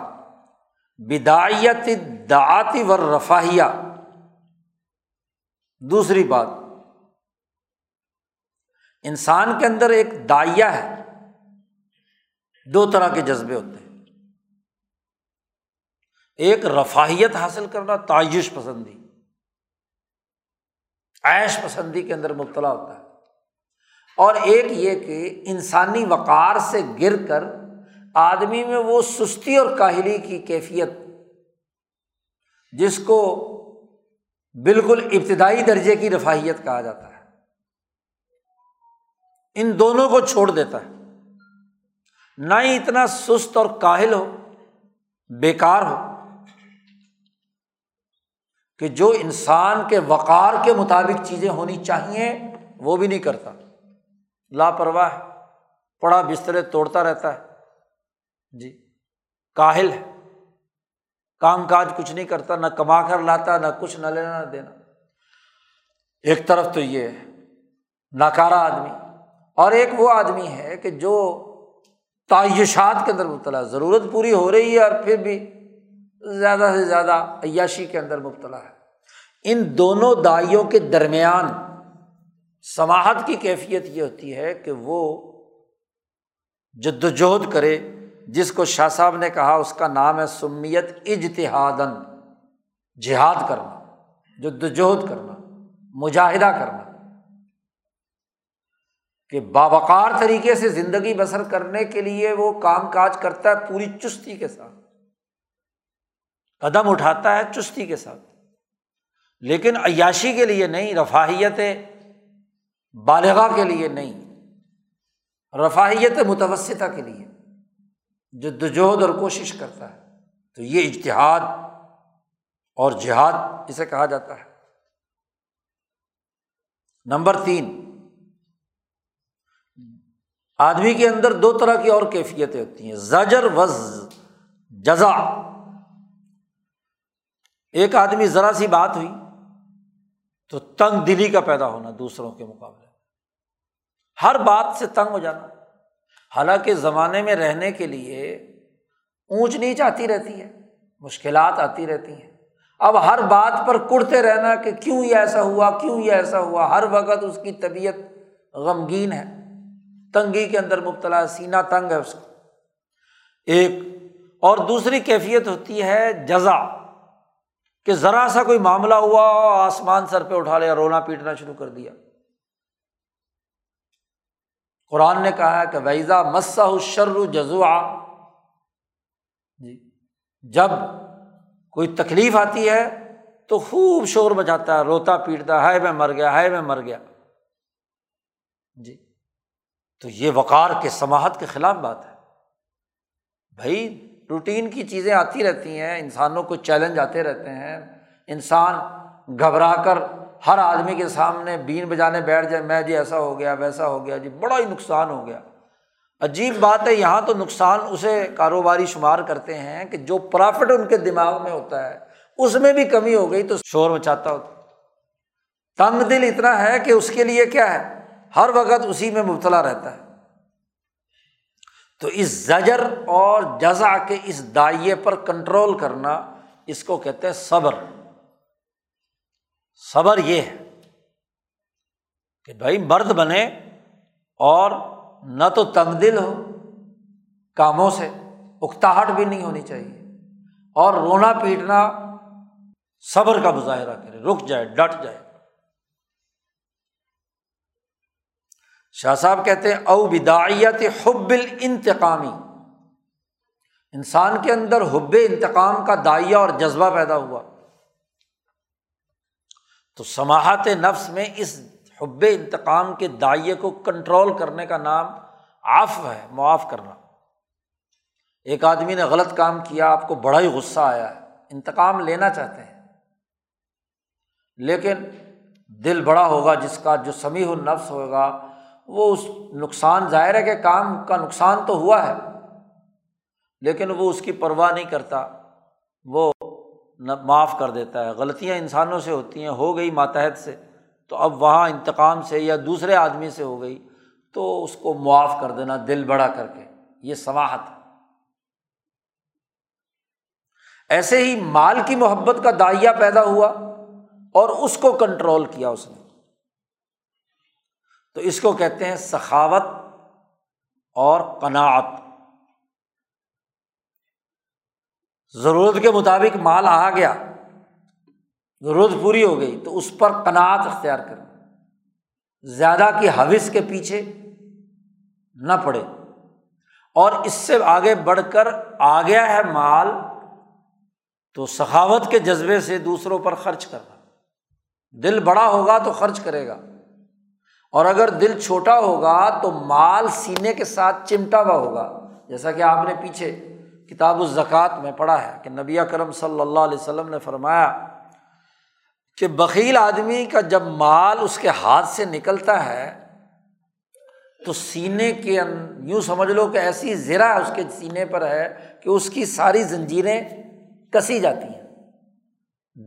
بداعیت الدعات والرفاہیہ، دوسری بات انسان کے اندر ایک داعیہ ہے، دو طرح کے جذبے ہوتے ہیں، ایک رفاہیت حاصل کرنا، تعیش پسندی، عیش پسندی کے اندر مبتلا ہوتا ہے، اور ایک یہ کہ انسانی وقار سے گر کر آدمی میں وہ سستی اور کاہلی کی کیفیت جس کو بالکل ابتدائی درجے کی رفاہیت کہا جاتا ہے، ان دونوں کو چھوڑ دیتا ہے، نہ ہی اتنا سست اور کاہل ہو، بیکار ہو کہ جو انسان کے وقار کے مطابق چیزیں ہونی چاہیے وہ بھی نہیں کرتا، لاپرواہ، پڑا بسترے توڑتا رہتا ہے، جی کاہل ہے، کام کاج کچھ نہیں کرتا، نہ کما کر لاتا، نہ کچھ، نہ لینا نہ دینا۔ ایک طرف تو یہ ہے ناکارہ آدمی، اور ایک وہ آدمی ہے کہ جو تعیشات کے اندر مبتلا، ضرورت پوری ہو رہی ہے اور پھر بھی زیادہ سے زیادہ عیاشی کے اندر مبتلا ہے۔ ان دونوں دائیوں کے درمیان سماحت کی کیفیت یہ ہوتی ہے کہ وہ جدوجہد کرے، جس کو شاہ صاحب نے کہا اس کا نام ہے سمیت اجتہاداً، جہاد کرنا، جدوجہد کرنا، مجاہدہ کرنا، کہ باوقار طریقے سے زندگی بسر کرنے کے لیے وہ کام کاج کرتا ہے پوری چستی کے ساتھ، قدم اٹھاتا ہے چستی کے ساتھ، لیکن عیاشی کے لیے نہیں، رفاہیت بالغہ کے لیے نہیں، رفاہیت متوسطہ کے لیے جدوجہد اور کوشش کرتا ہے۔ تو یہ اجتہاد اور جہاد اسے کہا جاتا ہے۔ نمبر تین، آدمی کے اندر دو طرح کی اور کیفیتیں ہوتی ہیں، زجر و جزا۔ ایک آدمی ذرا سی بات ہوئی تو تنگ دلی کا پیدا ہونا، دوسروں کے مقابلے ہر بات سے تنگ ہو جانا، حالانکہ زمانے میں رہنے کے لیے اونچ نیچ آتی رہتی ہے، مشکلات آتی رہتی ہیں، اب ہر بات پر کڑتے رہنا کہ کیوں یہ ایسا ہوا، کیوں یہ ایسا ہوا، ہر وقت اس کی طبیعت غمگین ہے، تنگی کے اندر مبتلا، سینہ تنگ ہے اس کو، ایک۔ اور دوسری کیفیت ہوتی ہے جزا، کہ ذرا سا کوئی معاملہ ہوا آسمان سر پہ اٹھا لیا، رونا پیٹنا شروع کر دیا۔ قرآن نے کہا ہے کہ وَإِذَا مَسَّهُ الشَّرُّ جَزُوعًا، جی جب کوئی تکلیف آتی ہے تو خوب شور مچاتا ہے، روتا پیٹتا، ہائے میں مر گیا، ہائے میں مر گیا، جی تو یہ وقار کے، سماحت کے خلاف بات ہے۔ بھائی روٹین کی چیزیں آتی رہتی ہیں، انسانوں کو چیلنج آتے رہتے ہیں، انسان گھبرا کر ہر آدمی کے سامنے بین بجانے بیٹھ جائے، میں جی ایسا ہو گیا، ویسا ہو گیا، جی بڑا ہی نقصان ہو گیا۔ عجیب بات ہے، یہاں تو نقصان اسے کاروباری شمار کرتے ہیں کہ جو پرافٹ ان کے دماغ میں ہوتا ہے اس میں بھی کمی ہو گئی تو شور مچاتا ہوتا۔ تنگ دل اتنا ہے کہ اس کے لیے کیا ہے، ہر وقت اسی میں مبتلا رہتا ہے۔ تو اس زجر اور جزع کے اس دائیے پر کنٹرول کرنا، اس کو کہتے ہیں صبر۔ صبر یہ ہے کہ بھائی مرد بنے اور نہ تو تنگ دل ہو، کاموں سے اکتاہٹ بھی نہیں ہونی چاہیے، اور رونا پیٹنا صبر کا مظاہرہ کرے، رک جائے، ڈٹ جائے۔ شاہ صاحب کہتے ہیں او بداعیت حب الانتقامی، انسان کے اندر حب انتقام کا داعیہ اور جذبہ پیدا ہوا، تو سماحت نفس میں اس حب انتقام کے داعیے کو کنٹرول کرنے کا نام عفو ہے، معاف کرنا۔ ایک آدمی نے غلط کام کیا، آپ کو بڑا ہی غصہ آیا ہے، انتقام لینا چاہتے ہیں، لیکن دل بڑا ہوگا جس کا، جو سمیع النفس ہوگا، وہ اس نقصان، ظاہر ہے کہ کام کا نقصان تو ہوا ہے، لیکن وہ اس کی پرواہ نہیں کرتا، وہ معاف کر دیتا ہے۔ غلطیاں انسانوں سے ہوتی ہیں، ہو گئی ماتحت سے، تو اب وہاں انتقام سے یا دوسرے آدمی سے ہو گئی تو اس کو معاف کر دینا، دل بڑا کر کے، یہ سماحت ہے۔ ایسے ہی مال کی محبت کا داعیہ پیدا ہوا اور اس کو کنٹرول کیا اس نے، تو اس کو کہتے ہیں سخاوت اور قناعت۔ ضرورت کے مطابق مال آ گیا، ضرورت پوری ہو گئی، تو اس پر قناعت اختیار کرنا، زیادہ کی حوث کے پیچھے نہ پڑے، اور اس سے آگے بڑھ کر آ گیا ہے مال تو سخاوت کے جذبے سے دوسروں پر خرچ کرنا۔ دل بڑا ہوگا تو خرچ کرے گا، اور اگر دل چھوٹا ہوگا تو مال سینے کے ساتھ چمٹا ہوا ہوگا، جیسا کہ آپ نے پیچھے کتاب الزکوٰۃ میں پڑھا ہے کہ نبی اکرم صلی اللہ علیہ وسلم نے فرمایا کہ بخیل آدمی کا جب مال اس کے ہاتھ سے نکلتا ہے تو سینے کے یوں سمجھ لو کہ ایسی زرہ اس کے سینے پر ہے کہ اس کی ساری زنجیریں کسی جاتی ہیں،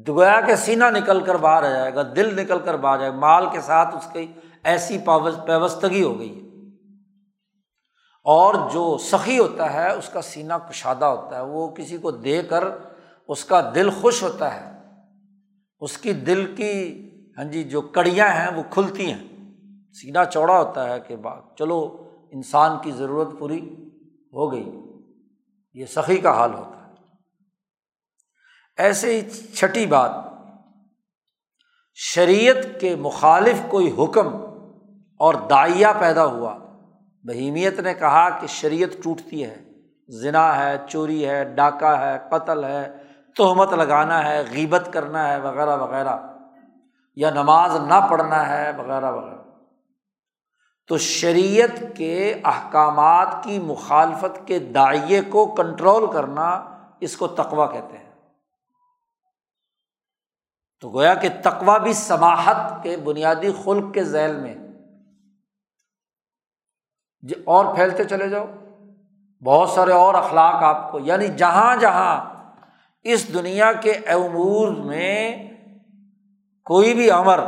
گویا کہ سینہ نکل کر باہر آ جائے گا، دل نکل کر باہر جائے گا، مال کے ساتھ اس کی ایسی پیوستگی ہو گئی ہے۔ اور جو سخی ہوتا ہے اس کا سینہ کشادہ ہوتا ہے، وہ کسی کو دے کر اس کا دل خوش ہوتا ہے، اس کی دل کی ہاں جی جو کڑیاں ہیں وہ کھلتی ہیں، سینہ چوڑا ہوتا ہے کہ چلو انسان کی ضرورت پوری ہو گئی، یہ سخی کا حال ہوتا ہے۔ ایسے ہی چھٹی بات، شریعت کے مخالف کوئی حکم اور داعیہ پیدا ہوا۔ بہیمیت نے کہا کہ شریعت ٹوٹتی ہے، زنا ہے، چوری ہے، ڈاکہ ہے، قتل ہے، تہمت لگانا ہے، غیبت کرنا ہے وغیرہ وغیرہ، یا نماز نہ پڑھنا ہے وغیرہ وغیرہ۔ تو شریعت کے احکامات کی مخالفت کے داعیے کو کنٹرول کرنا، اس کو تقویٰ کہتے ہیں۔ تو گویا کہ تقویٰ بھی سماحت کے بنیادی خلق کے ذیل میں، اور پھیلتے چلے جاؤ، بہت سارے اور اخلاق آپ کو، یعنی جہاں جہاں اس دنیا کے امور میں کوئی بھی امر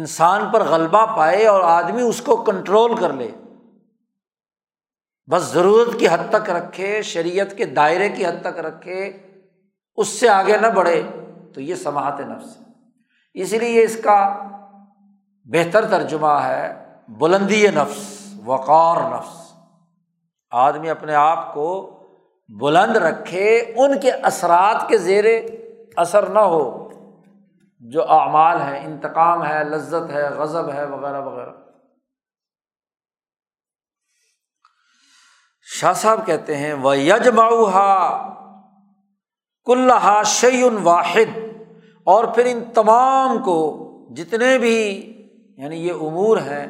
انسان پر غلبہ پائے اور آدمی اس کو کنٹرول کر لے، بس ضرورت کی حد تک رکھے، شریعت کے دائرے کی حد تک رکھے، اس سے آگے نہ بڑھے، تو یہ سماحت نفس۔ اس لیے اس کا بہتر ترجمہ ہے بلندی نفس، وقار نفس۔ آدمی اپنے آپ کو بلند رکھے، ان کے اثرات کے زیر اثر نہ ہو، جو اعمال ہیں، انتقام ہے، لذت ہے، غضب ہے وغیرہ وغیرہ۔ شاہ صاحب کہتے ہیں وَيَجْمَعُهَا كُلَّهَا شَيْءٌ وَاحِدٌ، اور پھر ان تمام کو جتنے بھی یعنی یہ امور ہیں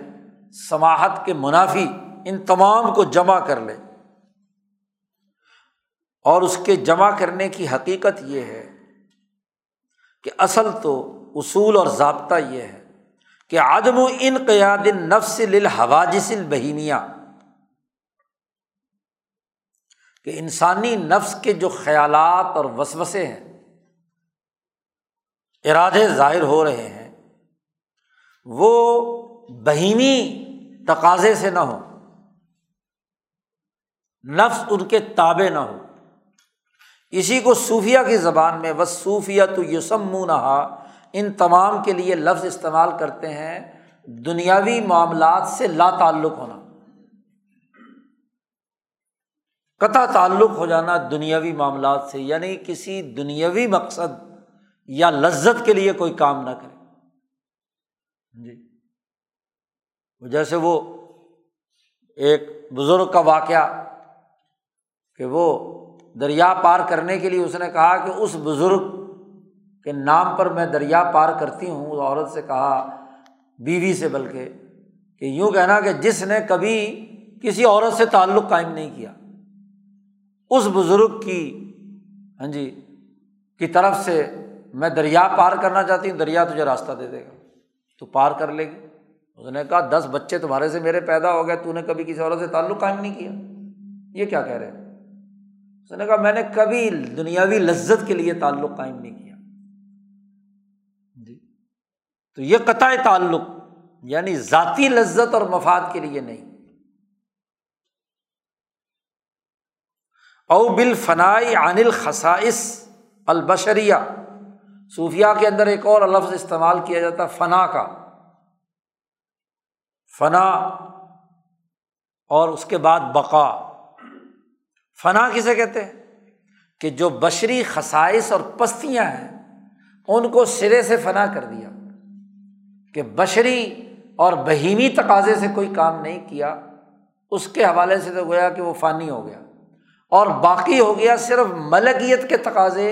سماحت کے منافی، ان تمام کو جمع کر لے، اور اس کے جمع کرنے کی حقیقت یہ ہے کہ اصل تو اصول اور ضابطہ یہ ہے کہ عدم انقیاد النفس للحواجس البہیمیہ، کہ انسانی نفس کے جو خیالات اور وسوسے ہیں، ارادے ظاہر ہو رہے ہیں، وہ بہیمی تقاضے سے نہ ہو، نفس ان کے تابع نہ ہو۔ اسی کو صوفیہ کی زبان میں وَالصُّوفِیَّةُ یُسَمُّونَهَا، ان تمام کے لیے لفظ استعمال کرتے ہیں دنیاوی معاملات سے لا تعلق ہونا، قطع تعلق ہو جانا دنیاوی معاملات سے، یعنی کسی دنیاوی مقصد یا لذت کے لیے کوئی کام نہ کرے۔ جی جیسے وہ ایک بزرگ کا واقعہ کہ وہ دریا پار کرنے کے لیے اس نے کہا کہ اس بزرگ کے نام پر میں دریا پار کرتی ہوں، اس عورت سے کہا، بیوی سے بلکہ، کہ یوں کہنا کہ جس نے کبھی کسی عورت سے تعلق قائم نہیں کیا، اس بزرگ کی ہاں جی کی طرف سے میں دریا پار کرنا چاہتی ہوں، دریا تجھے راستہ دے دے گا، تو پار کر لے گی۔ اس نے کہا دس بچے تمہارے سے میرے پیدا ہو گئے، تو نے کبھی کسی عورت سے تعلق قائم نہیں کیا، یہ کیا کہہ رہے ہیں؟ اس نے کہا میں نے کبھی دنیاوی لذت کے لیے تعلق قائم نہیں کیا۔ جی تو یہ قطع تعلق، یعنی ذاتی لذت اور مفاد کے لیے نہیں۔ او بالفناء عن الخصائص البشریہ، صوفیہ کے اندر ایک اور لفظ استعمال کیا جاتا ہے فنا کا، فنا اور اس کے بعد بقا۔ فنا کسے کہتے ہیں؟ کہ جو بشری خصائص اور پستیاں ہیں ان کو سرے سے فنا کر دیا، کہ بشری اور بہیمی تقاضے سے کوئی کام نہیں کیا، اس کے حوالے سے تو گویا کہ وہ فانی ہو گیا، اور باقی ہو گیا صرف ملکیت کے تقاضے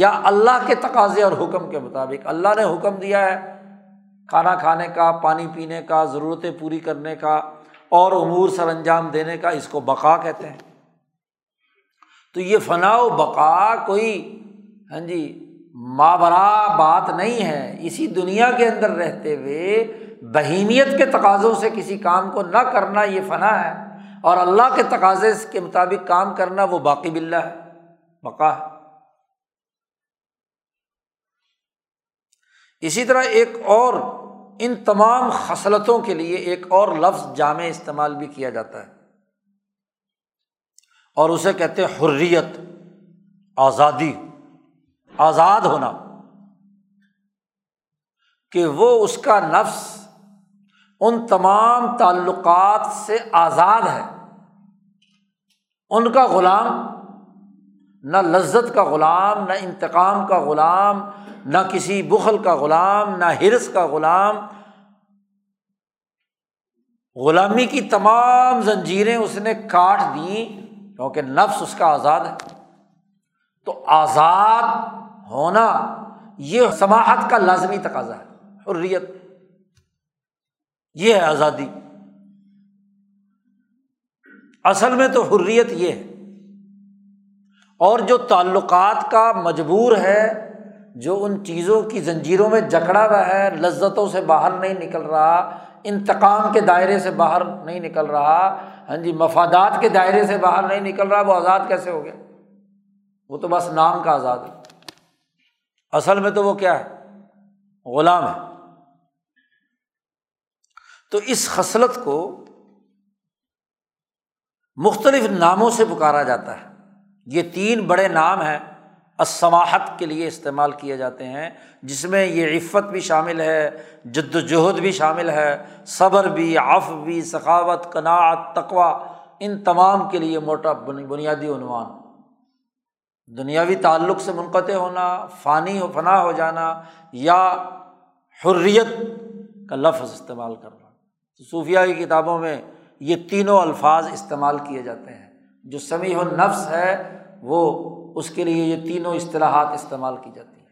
یا اللہ کے تقاضے اور حکم کے مطابق۔ اللہ نے حکم دیا ہے کھانا کھانے کا، پانی پینے کا، ضرورتیں پوری کرنے کا اور امور سر انجام دینے کا، اس کو بقا کہتے ہیں۔ تو یہ فنا و بقا کوئی ہاں جی ماورا بات نہیں ہے، اسی دنیا کے اندر رہتے ہوئے بہیمیت کے تقاضوں سے کسی کام کو نہ کرنا یہ فنا ہے، اور اللہ کے تقاضے کے مطابق کام کرنا وہ باقی باللہ ہے، بقا ہے۔ اسی طرح ایک اور ان تمام خصلتوں کے لیے ایک اور لفظ جامع استعمال بھی کیا جاتا ہے اور اسے کہتے ہیں حریت، آزادی، آزاد ہونا، کہ وہ اس کا نفس ان تمام تعلقات سے آزاد ہے، ان کا غلام نہ، لذت کا غلام نہ، انتقام کا غلام نہ، کسی بخل کا غلام نہ، حرص کا غلام۔ غلامی کی تمام زنجیریں اس نے کاٹ دیں کیونکہ نفس اس کا آزاد ہے۔ تو آزاد ہونا یہ سماحت کا لازمی تقاضا ہے، حریت، یہ ہے آزادی۔ اصل میں تو حریت یہ ہے، اور جو تعلقات کا مجبور ہے، جو ان چیزوں کی زنجیروں میں جکڑا ہوا ہے، لذتوں سے باہر نہیں نکل رہا، انتقام کے دائرے سے باہر نہیں نکل رہا، ہاں جی مفادات کے دائرے سے باہر نہیں نکل رہا، وہ آزاد کیسے ہو گیا؟ وہ تو بس نام کا آزاد ہے، اصل میں تو وہ کیا ہے؟ غلام ہے۔ تو اس خصلت کو مختلف ناموں سے پکارا جاتا ہے، یہ تین بڑے نام ہیں السماحت کے لیے استعمال کیے جاتے ہیں، جس میں یہ عفت بھی شامل ہے، جد و جہد بھی شامل ہے، صبر بھی، عفو بھی، سخاوت، قناعت، تقویٰ، ان تمام کے لیے موٹا بنیادی عنوان۔ دنیاوی تعلق سے منقطع ہونا، فانی و فنا ہو جانا، یا حریت کا لفظ استعمال کرنا، صوفیاء کی کتابوں میں یہ تینوں الفاظ استعمال کیے جاتے ہیں۔ جو سمیع النفس ہے وہ، اس کے لیے یہ تینوں اصطلاحات استعمال کی جاتی ہیں۔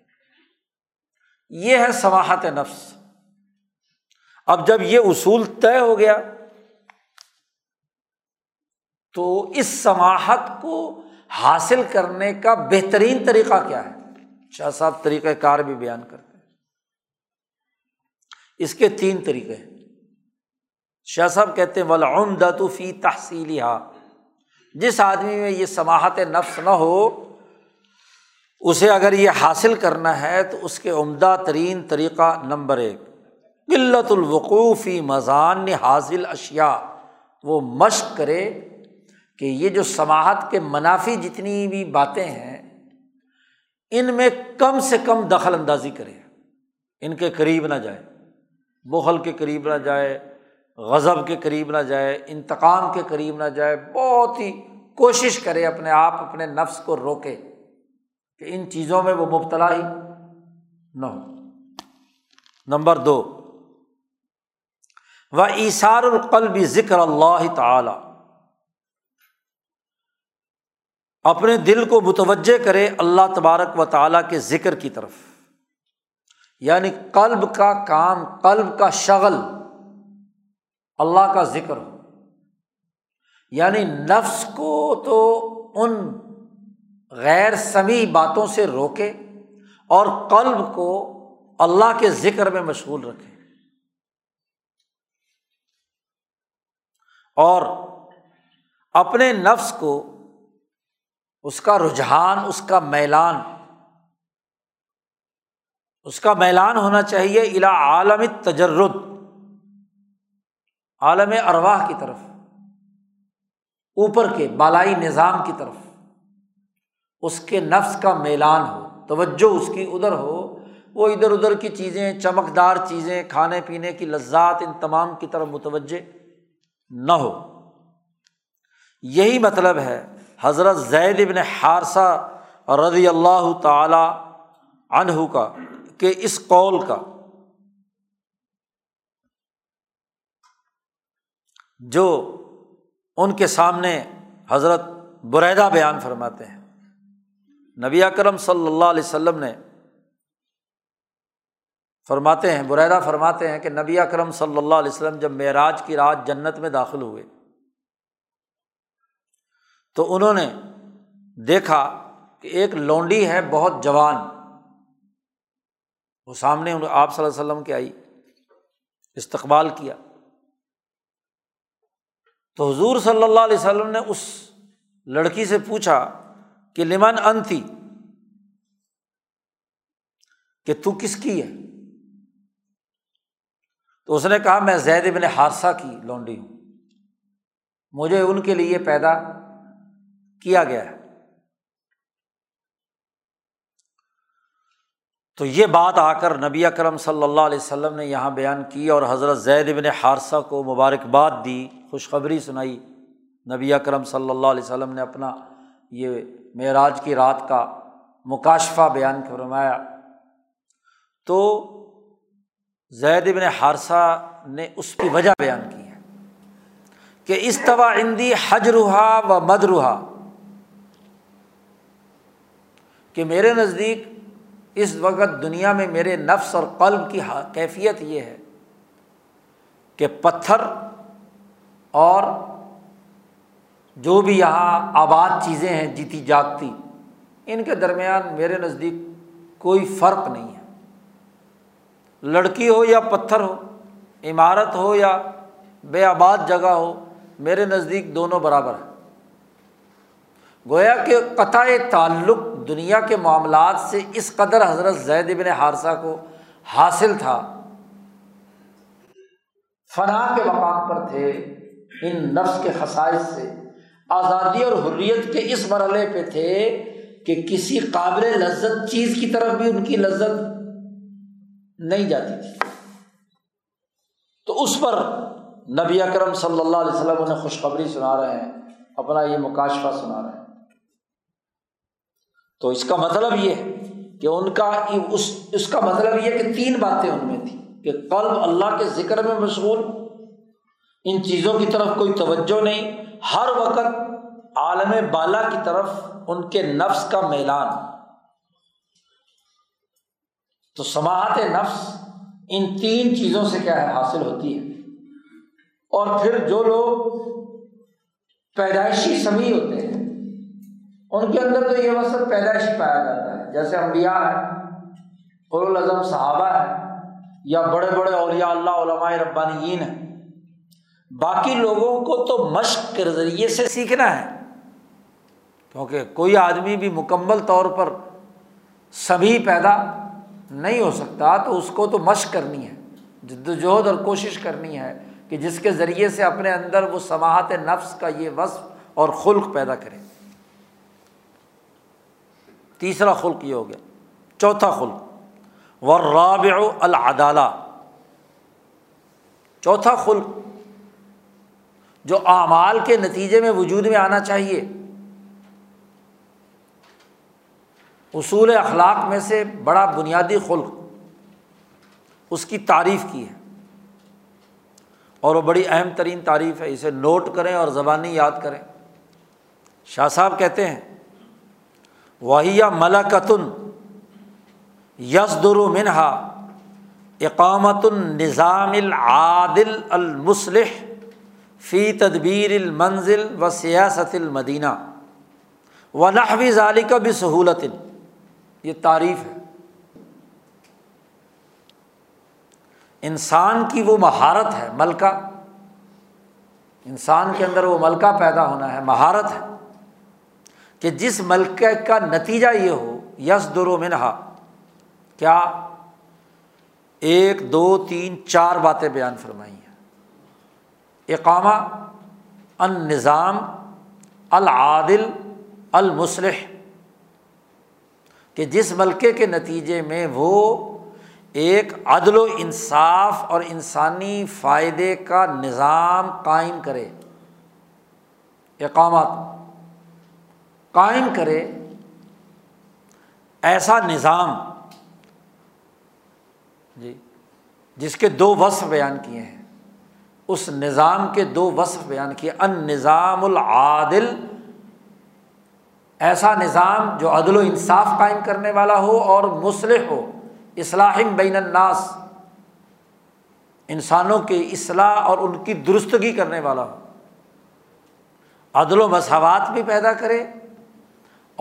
یہ ہے سماحت نفس۔ اب جب یہ اصول طے ہو گیا تو اس سماحت کو حاصل کرنے کا بہترین طریقہ کیا ہے؟ شاہ صاحب طریقہ کار بھی بیان کرتے ہیں، اس کے تین طریقے ہیں۔ شاہ صاحب کہتے ہیں وَالْعُمْدَةُ فِي تَحْصِيلِهَا، جس آدمی میں یہ سماحت نفس نہ ہو، اسے اگر یہ حاصل کرنا ہے تو اس کے عمدہ ترین طریقہ نمبر ایک قلت الوقوع فی مزان حاصل اشیاء، وہ مشق کرے کہ یہ جو سماحت کے منافی جتنی بھی باتیں ہیں ان میں کم سے کم دخل اندازی کرے، ان کے قریب نہ جائے، بخل کے قریب نہ جائے، غضب کے قریب نہ جائے، انتقام کے قریب نہ جائے، بہت ہی کوشش کرے اپنے آپ اپنے نفس کو روکے کہ ان چیزوں میں وہ مبتلا ہی نہ ہو۔ نمبر دو وَإِيثَارُ الْقَلْبِ ذِكْرَ اللَّهِ تَعَالَى، اپنے دل کو متوجہ کرے اللہ تبارک و تعالیٰ کے ذکر کی طرف، یعنی قلب کا کام، قلب کا شغل اللہ کا ذکر ہو۔ یعنی نفس کو تو ان غیر سمیع باتوں سے روکے اور قلب کو اللہ کے ذکر میں مشغول رکھے۔ اور اپنے نفس کو، اس کا رجحان، اس کا میلان اس کا میلان ہونا چاہیے الی عالم التجرد، عالم ارواح کی طرف، اوپر کے بالائی نظام کی طرف اس کے نفس کا میلان ہو، توجہ اس کی ادھر ہو، وہ ادھر ادھر کی چیزیں، چمکدار چیزیں، کھانے پینے کی لذات، ان تمام کی طرف متوجہ نہ ہو۔ یہی مطلب ہے حضرت زید بن حارثہ رضی اللہ تعالی عنہ کا، کہ اس قول کا جو ان کے سامنے حضرت بریدہ بیان فرماتے ہیں، نبی اکرم صلی اللہ علیہ وسلم نے فرماتے ہیں، بریدہ فرماتے ہیں کہ نبی اکرم صلی اللہ علیہ وسلم جب معراج کی رات جنت میں داخل ہوئے تو انہوں نے دیکھا کہ ایک لونڈی ہے بہت جوان، وہ سامنے آپ صلی اللہ علیہ وسلم کے آئی، استقبال کیا تو حضور صلی اللہ علیہ وسلم نے اس لڑکی سے پوچھا کہ لمن انتی، کہ تو کس کی ہے؟ تو اس نے کہا میں زید بن حارثہ کی لونڈی ہوں، مجھے ان کے لیے پیدا کیا گیا ہے۔ تو یہ بات آ کر نبی اکرم صلی اللہ علیہ وسلم نے یہاں بیان کی اور حضرت زید بن حارثہ کو مبارکباد دی، خوشخبری سنائی۔ نبی اکرم صلی اللہ علیہ وسلم نے اپنا یہ معراج کی رات کا مکاشفہ بیان فرمایا۔ تو زید بن حارثہ نے اس کی وجہ بیان کی ہے کہ استویٰ عندی حجرہا و مدرہا، کہ میرے نزدیک اس وقت دنیا میں میرے نفس اور قلب کی کیفیت یہ ہے کہ پتھر اور جو بھی یہاں آباد چیزیں ہیں جیتی جاگتی، ان کے درمیان میرے نزدیک کوئی فرق نہیں ہے، لڑکی ہو یا پتھر ہو، عمارت ہو یا بے آباد جگہ ہو، میرے نزدیک دونوں برابر ہیں۔ گویا کہ قطع تعلق دنیا کے معاملات سے اس قدر حضرت زید بن حارثہ کو حاصل تھا، فنا کے مقام پر تھے، ان نفس کے خصائص سے آزادی اور حریت کے اس مرحلے پہ تھے کہ کسی قابل لذت چیز کی طرف بھی ان کی لذت نہیں جاتی تھی۔ تو اس پر نبی اکرم صلی اللہ علیہ وسلم انہیں خوشخبری سنا رہے ہیں، اپنا یہ مکاشفہ سنا رہے ہیں۔ تو اس کا مطلب یہ ہے کہ ان کا اس اس کا مطلب یہ کہ تین باتیں ان میں تھیں، کہ قلب اللہ کے ذکر میں مشغول، ان چیزوں کی طرف کوئی توجہ نہیں، ہر وقت عالم بالا کی طرف ان کے نفس کا میلان۔ تو سماعت نفس ان تین چیزوں سے کیا ہے حاصل ہوتی ہے۔ اور پھر جو لوگ پیدائشی سمیع ہوتے ہیں ان کے اندر تو یہ وصف پیدائشی پایا جاتا ہے، جیسے انبیاء ہیں، اولو العزم صحابہ ہیں، یا بڑے بڑے اولیاء اللہ علماء ربانیین ہیں۔ باقی لوگوں کو تو مشق کے ذریعے سے سیکھنا ہے، کیونکہ کوئی آدمی بھی مکمل طور پر سبھی پیدا نہیں ہو سکتا، تو اس کو تو مشق کرنی ہے، جدوجہد اور کوشش کرنی ہے کہ جس کے ذریعے سے اپنے اندر وہ سماحت نفس کا یہ وصف اور خلق پیدا کرے۔ تیسرا خلق یہ ہو گیا۔ چوتھا خلق والرابع العدالہ، چوتھا خلق جو اعمال کے نتیجے میں وجود میں آنا چاہیے۔ اصول اخلاق میں سے بڑا بنیادی خلق، اس کی تعریف کی ہے اور وہ بڑی اہم ترین تعریف ہے، اسے نوٹ کریں اور زبانی یاد کریں۔ شاہ صاحب کہتے ہیں وَهِيَ مَلَكَةٌ يَصْدُرُ مِنْهَا اِقَامَةُ النِّظَامِ الْعَادِلِ الْمُصْلِحِ فی تدبیر المنزل و سیاست المدینہ و نحو ذالک بسہولت، یہ تعریف ہے۔ انسان کی وہ مہارت ہے، ملکہ، انسان کے اندر وہ ملکہ پیدا ہونا ہے، مہارت ہے، کہ جس ملکہ کا نتیجہ یہ ہو یصدر منہا، کیا ایک دو تین چار باتیں بیان فرمائی ہیں۔ اقامہ، النظام، العادل، المصلح، کہ جس ملکے کے نتیجے میں وہ ایک عدل و انصاف اور انسانی فائدے کا نظام قائم کرے، اقامت قائم کرے، ایسا نظام جی جس کے دو وصف بیان کیے ہیں، اس نظام کے دو وصف بیان کیے، ان نظام العادل، ایسا نظام جو عدل و انصاف قائم کرنے والا ہو اور مصلح ہو، اصلاح بین الناس، انسانوں کے اصلاح اور ان کی درستگی کرنے والا ہو، عدل و مساوات بھی پیدا کرے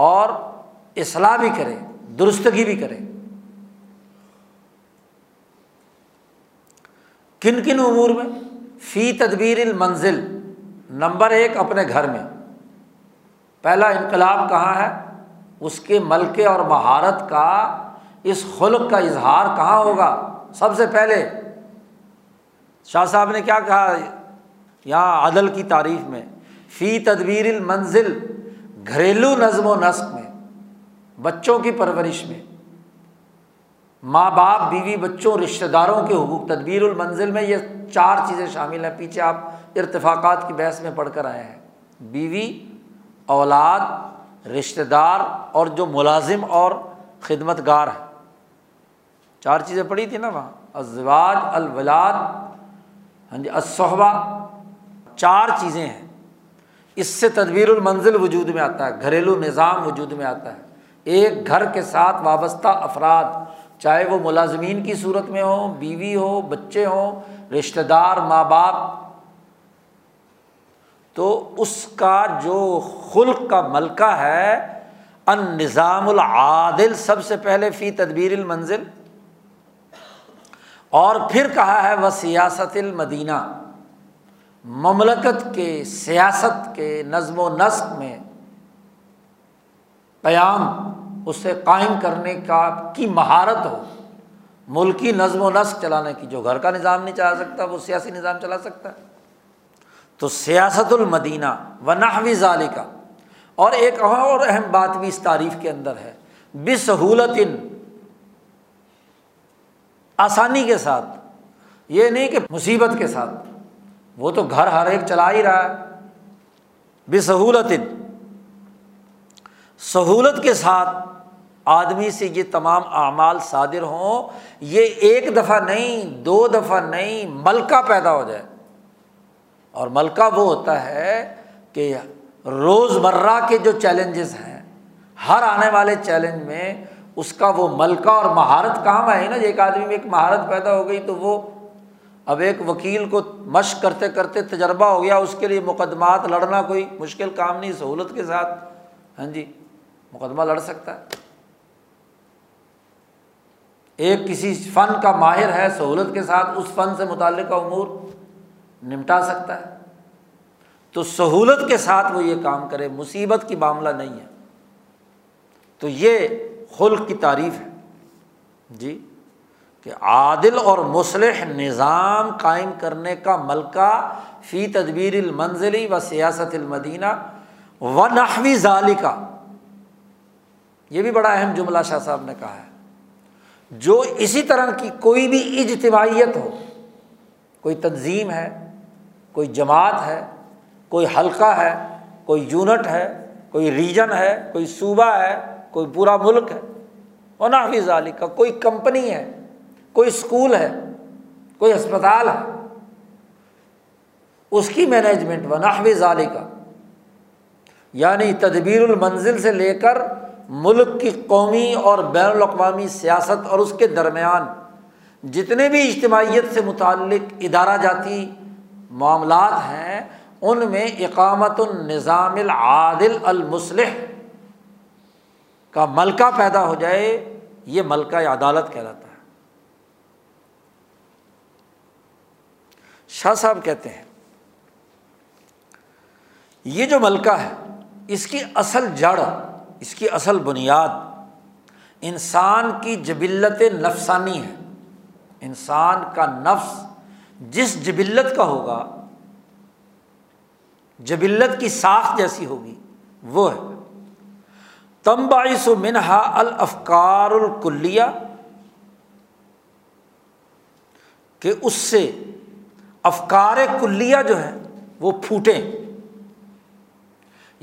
اور اصلاح بھی کرے، درستگی بھی کرے۔ کن کن امور میں؟ فی تدبیر المنزل، نمبر ایک اپنے گھر میں۔ پہلا انقلاب کہاں ہے؟ اس کے ملکے اور مہارت کا، اس خلق کا اظہار کہاں ہوگا؟ سب سے پہلے شاہ صاحب نے کیا کہا یہاں عدل کی تعریف میں؟ فی تدبیر المنزل، گھریلو نظم و نسق میں، بچوں کی پرورش میں، ماں باپ، بیوی، بچوں، رشتہ داروں کے حقوق۔ تدبیر المنزل میں یہ چار چیزیں شامل ہیں، پیچھے آپ ارتفاقات کی بحث میں پڑھ کر آئے ہیں، بیوی، اولاد، رشتہ دار اور جو ملازم اور خدمت گار ہے، چار چیزیں پڑھی تھی نا وہاں، الزواج، الولاد، ہاں جی، الصحبہ، چار چیزیں ہیں۔ اس سے تدبیر المنزل وجود میں آتا ہے، گھریلو نظام وجود میں آتا ہے، ایک گھر کے ساتھ وابستہ افراد، چاہے وہ ملازمین کی صورت میں ہوں، بیوی ہو، بچے ہوں، رشتہ دار، ماں باپ، تو اس کا جو خلق کا ملکہ ہے، ان نظام العادل سب سے پہلے فی تدبیر المنزل، اور پھر کہا ہے وہ سیاست المدینہ، مملکت کے سیاست کے نظم و نسق میں قیام، اسے قائم کرنے کا کی مہارت ہو، ملکی نظم و نسق چلانے کی۔ جو گھر کا نظام نہیں چلا سکتا وہ سیاسی نظام چلا سکتا ہے، تو سیاست المدینہ و نحو ذالک۔ اور ایک اور اہم بات بھی اس تعریف کے اندر ہے، بسہولت، آسانی کے ساتھ، یہ نہیں کہ مصیبت کے ساتھ، وہ تو گھر ہر ایک چلا ہی رہا ہے، بسہولت، سہولت کے ساتھ آدمی سے یہ تمام اعمال صادر ہوں، یہ ایک دفعہ نہیں، دو دفعہ نہیں، ملکہ پیدا ہو جائے۔ اور ملکہ وہ ہوتا ہے کہ روزمرہ کے جو چیلنجز ہیں، ہر آنے والے چیلنج میں اس کا وہ ملکہ اور مہارت کام ہے نا، ایک آدمی میں ایک مہارت پیدا ہو گئی تو وہ اب ایک وکیل کو مشق کرتے کرتے تجربہ ہو گیا، اس کے لیے مقدمات لڑنا کوئی مشکل کام نہیں، سہولت کے ساتھ ہاں جی مقدمہ لڑ سکتا ہے۔ ایک کسی فن کا ماہر ہے، سہولت کے ساتھ اس فن سے متعلقہ امور نمٹا سکتا ہے، تو سہولت کے ساتھ وہ یہ کام کرے، مصیبت کی معاملہ نہیں ہے، تو یہ خلق کی تعریف ہے جی، کہ عادل اور مصلح نظام قائم کرنے کا ملکہ فی تدبیر المنزلی و سیاست المدینہ و نحوی ذالک۔ یہ بھی بڑا اہم جملہ شاہ صاحب نے کہا ہے، جو اسی طرح کی کوئی بھی اجتماعیت ہو، کوئی تنظیم ہے، کوئی جماعت ہے، کوئی حلقہ ہے، کوئی یونٹ ہے، کوئی ریجن ہے، کوئی صوبہ ہے، کوئی پورا ملک ہے، و نحوی ذالک، کوئی کمپنی ہے، کوئی اسکول ہے، کوئی ہسپتال ہے، اس کی مینجمنٹ و نحوی ذالک، یعنی تدبیر المنزل سے لے کر ملک کی قومی اور بین الاقوامی سیاست اور اس کے درمیان جتنے بھی اجتماعیت سے متعلق ادارہ جاتی معاملات ہیں، ان میں اقامت النظام العادل المصلح کا ملکہ پیدا ہو جائے، یہ ملکہ عدالت کہلاتا ہے۔ شاہ صاحب کہتے ہیں یہ جو ملکہ ہے، اس کی اصل جڑ، اس کی اصل بنیاد انسان کی جبلت نفسانی ہے۔ انسان کا نفس جس جبلت کا ہوگا، جبلت کی ساخت جیسی ہوگی، وہ ہے تنبعث منہا الافکار الکلیہ، کہ اس سے افکار کلیہ جو ہے وہ پھوٹیں،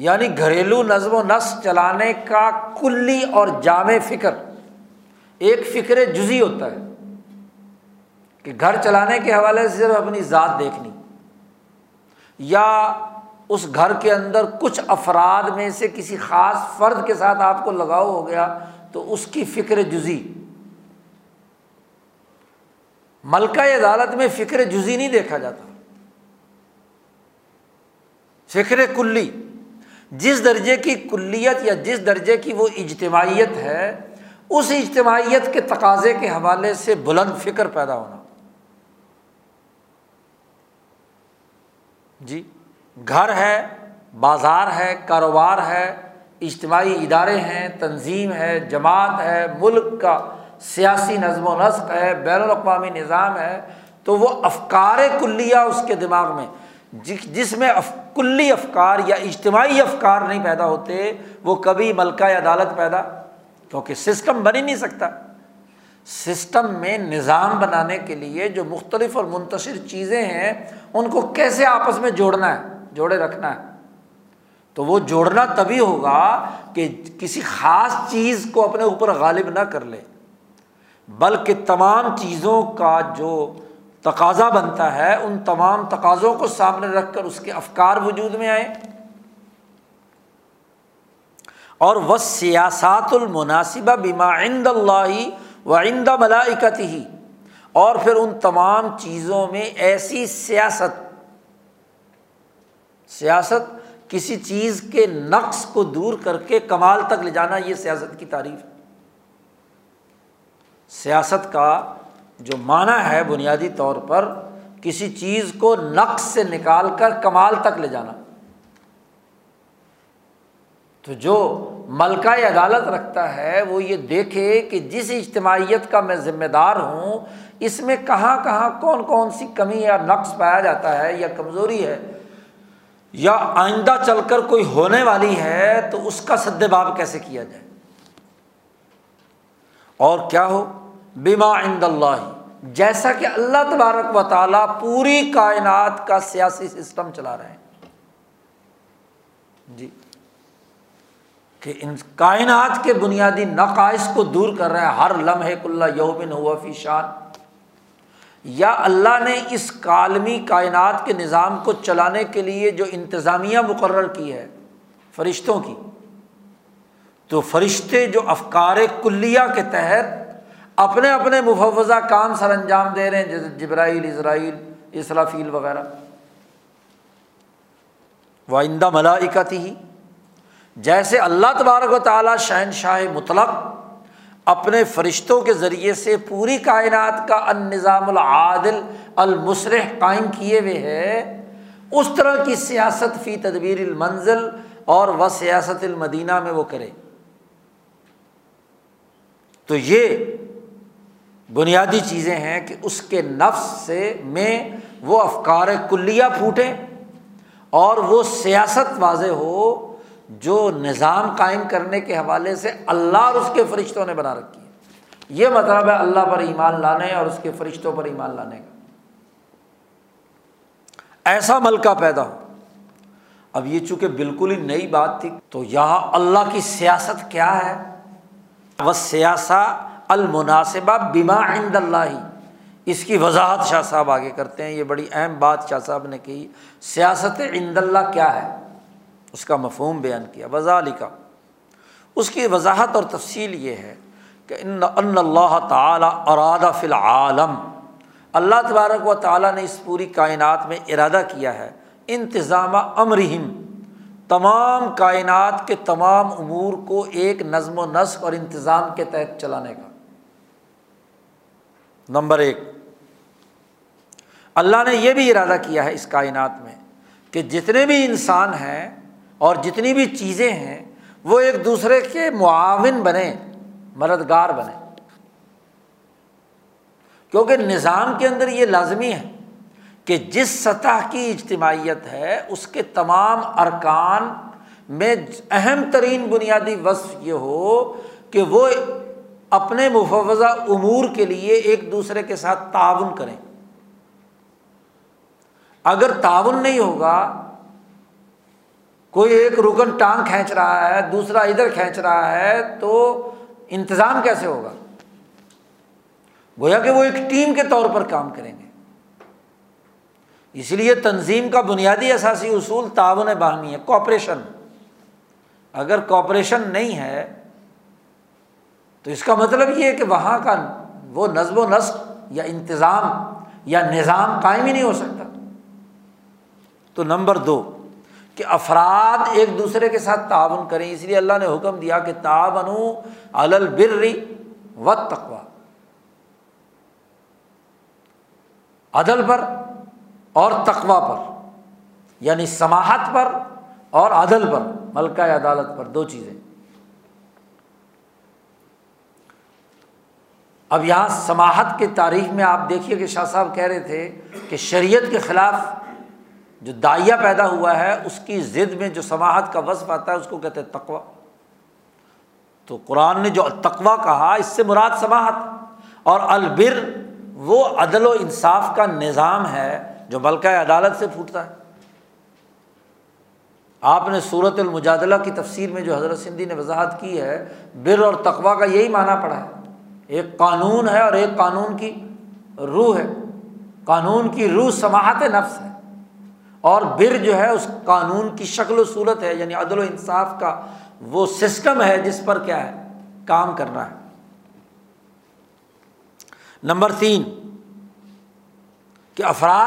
یعنی گھریلو نظم و نسق چلانے کا کلی اور جامع فکر، ایک فکر جزی ہوتا ہے کہ گھر چلانے کے حوالے سے صرف اپنی ذات دیکھنی، یا اس گھر کے اندر کچھ افراد میں سے کسی خاص فرد کے ساتھ آپ کو لگاؤ ہو گیا تو اس کی فکر جزی، ملکہ عدالت میں فکر جزی نہیں دیکھا جاتا، فکر کلی، جس درجے کی کلیت یا جس درجے کی وہ اجتماعیت ہے اس اجتماعیت کے تقاضے کے حوالے سے بلند فکر پیدا ہونا۔ جی گھر ہے، بازار ہے، کاروبار ہے، اجتماعی ادارے ہیں، تنظیم ہے، جماعت ہے، ملک کا سیاسی نظم و نسق ہے، بین الاقوامی نظام ہے، تو وہ افکار کلیہ اس کے دماغ میں، جس میں کلی افکار یا اجتماعی افکار نہیں پیدا ہوتے، وہ کبھی ملکہ عدالت پیدا، کیونکہ سسٹم بن ہی نہیں سکتا۔ سسٹم میں نظام بنانے کے لیے جو مختلف اور منتشر چیزیں ہیں ان کو کیسے آپس میں جوڑنا ہے، جوڑے رکھنا ہے، تو وہ جوڑنا تبھی ہوگا کہ کسی خاص چیز کو اپنے اوپر غالب نہ کر لے، بلکہ تمام چیزوں کا جو تقاضا بنتا ہے ان تمام تقاضوں کو سامنے رکھ کر اس کے افکار وجود میں آئیں۔ اور وَالسِّيَاسَاتُ الْمُنَاسِبَةُ بِمَا عِنْدَ اللَّهِ وَعِنْدَ مَلَائِكَتِهِ، اور پھر ان تمام چیزوں میں ایسی سیاست، سیاست کسی چیز کے نقص کو دور کر کے کمال تک لے جانا، یہ سیاست کی تعریف ہے۔ سیاست کا جو معنی ہے بنیادی طور پر کسی چیز کو نقص سے نکال کر کمال تک لے جانا، تو جو ملکہ عدالت رکھتا ہے وہ یہ دیکھے کہ جس اجتماعیت کا میں ذمہ دار ہوں اس میں کہاں کہاں کون کون سی کمی یا نقص پایا جاتا ہے یا کمزوری ہے، یا آئندہ چل کر کوئی ہونے والی ہے تو اس کا سد باب کیسے کیا جائے، اور کیا ہو بما عند اللہ، جیسا کہ اللہ تبارک و تعالیٰ پوری کائنات کا سیاسی سسٹم چلا رہے ہیں، جی کہ ان کائنات کے بنیادی نقائص کو دور کر رہے ہیں، ہر لمحے کل یوم ہوا فی شان، یا اللہ نے اس عالمی کائنات کے نظام کو چلانے کے لیے جو انتظامیہ مقرر کی ہے فرشتوں کی، تو فرشتے جو افکار کلیہ کے تحت اپنے اپنے مفوضہ کام سر انجام دے رہے ہیں، جیسے جبرائیل، اسرائیل، اسرافیل وغیرہ۔ وَعِنْدَ مَلَائِكَتِهِ، جیسے اللہ تبارک و تعالیٰ شہنشاہ مطلق اپنے فرشتوں کے ذریعے سے پوری کائنات کا النظام العادل المصلح قائم کیے ہوئے ہے، اس طرح کی سیاست فی تدبیر المنزل اور و سیاست المدینہ میں وہ کرے۔ تو یہ بنیادی چیزیں ہیں کہ اس کے نفس سے میں وہ افکار کلیہ پھوٹیں اور وہ سیاست واضح ہو جو نظام قائم کرنے کے حوالے سے اللہ اور اس کے فرشتوں نے بنا رکھی ہے۔ یہ مطلب ہے اللہ پر ایمان لانے اور اس کے فرشتوں پر ایمان لانے کا، ایسا ملکہ پیدا ہو۔ اب یہ چونکہ بالکل ہی نئی بات تھی، تو یہاں اللہ کی سیاست کیا ہے، وَالسِّيَاسَةُ المناسبہ بما عند اللہ، اس کی وضاحت شاہ صاحب آگے کرتے ہیں۔ یہ بڑی اہم بات شاہ صاحب نے کہی، سیاست عند اللہ کیا ہے اس کا مفہوم بیان کیا، وذالک، اس کی وضاحت اور تفصیل یہ ہے کہ ان اللہ تعالی اراد فی العالم، اللہ تبارک و تعالی نے اس پوری کائنات میں ارادہ کیا ہے انتظام امرہم، تمام کائنات کے تمام امور کو ایک نظم و نسق اور انتظام کے تحت چلانے کا۔ نمبر ایک، اللہ نے یہ بھی ارادہ کیا ہے اس کائنات میں کہ جتنے بھی انسان ہیں اور جتنی بھی چیزیں ہیں وہ ایک دوسرے کے معاون بنیں، مددگار بنیں، کیونکہ نظام کے اندر یہ لازمی ہے کہ جس سطح کی اجتماعیت ہے اس کے تمام ارکان میں اہم ترین بنیادی وصف یہ ہو کہ وہ اپنے مفوضہ امور کے لیے ایک دوسرے کے ساتھ تعاون کریں۔ اگر تعاون نہیں ہوگا، کوئی ایک رکن ٹانگ کھینچ رہا ہے، دوسرا ادھر کھینچ رہا ہے، تو انتظام کیسے ہوگا؟ گویا کہ وہ ایک ٹیم کے طور پر کام کریں گے۔ اس لیے تنظیم کا بنیادی اساسی اصول تعاون باہمی ہے، کوپریشن۔ اگر کوپریشن نہیں ہے تو اس کا مطلب یہ ہے کہ وہاں کا وہ نظم و نسق یا انتظام یا نظام قائم ہی نہیں ہو سکتا۔ تو نمبر دو کہ افراد ایک دوسرے کے ساتھ تعاون کریں، اس لیے اللہ نے حکم دیا کہ تعاونوا علی البر والتقوی، عدل پر اور تقوی پر، یعنی سماحت پر اور عدل پر، ملکہ عدالت پر، دو چیزیں۔ اب یہاں سماحت کے تعریف میں آپ دیکھیے کہ شاہ صاحب کہہ رہے تھے کہ شریعت کے خلاف جو داعیہ پیدا ہوا ہے اس کی ضد میں جو سماحت کا وصف آتا ہے اس کو کہتے ہیں تقوی۔ تو قرآن نے جو تقوی کہا اس سے مراد سماحت، اور البر وہ عدل و انصاف کا نظام ہے جو ملکہ عدالت سے پھوٹتا ہے۔ آپ نے سورۃ المجادلہ کی تفسیر میں جو حضرت سندھی نے وضاحت کی ہے، بر اور تقوی کا یہی معنی پڑا ہے، ایک قانون ہے اور ایک قانون کی روح ہے۔ قانون کی روح سماحت نفس ہے، اور بر جو ہے اس قانون کی شکل و صورت ہے، یعنی عدل و انصاف کا وہ سسٹم ہے جس پر کیا ہے کام کرنا ہے۔ نمبر تین کہ افراد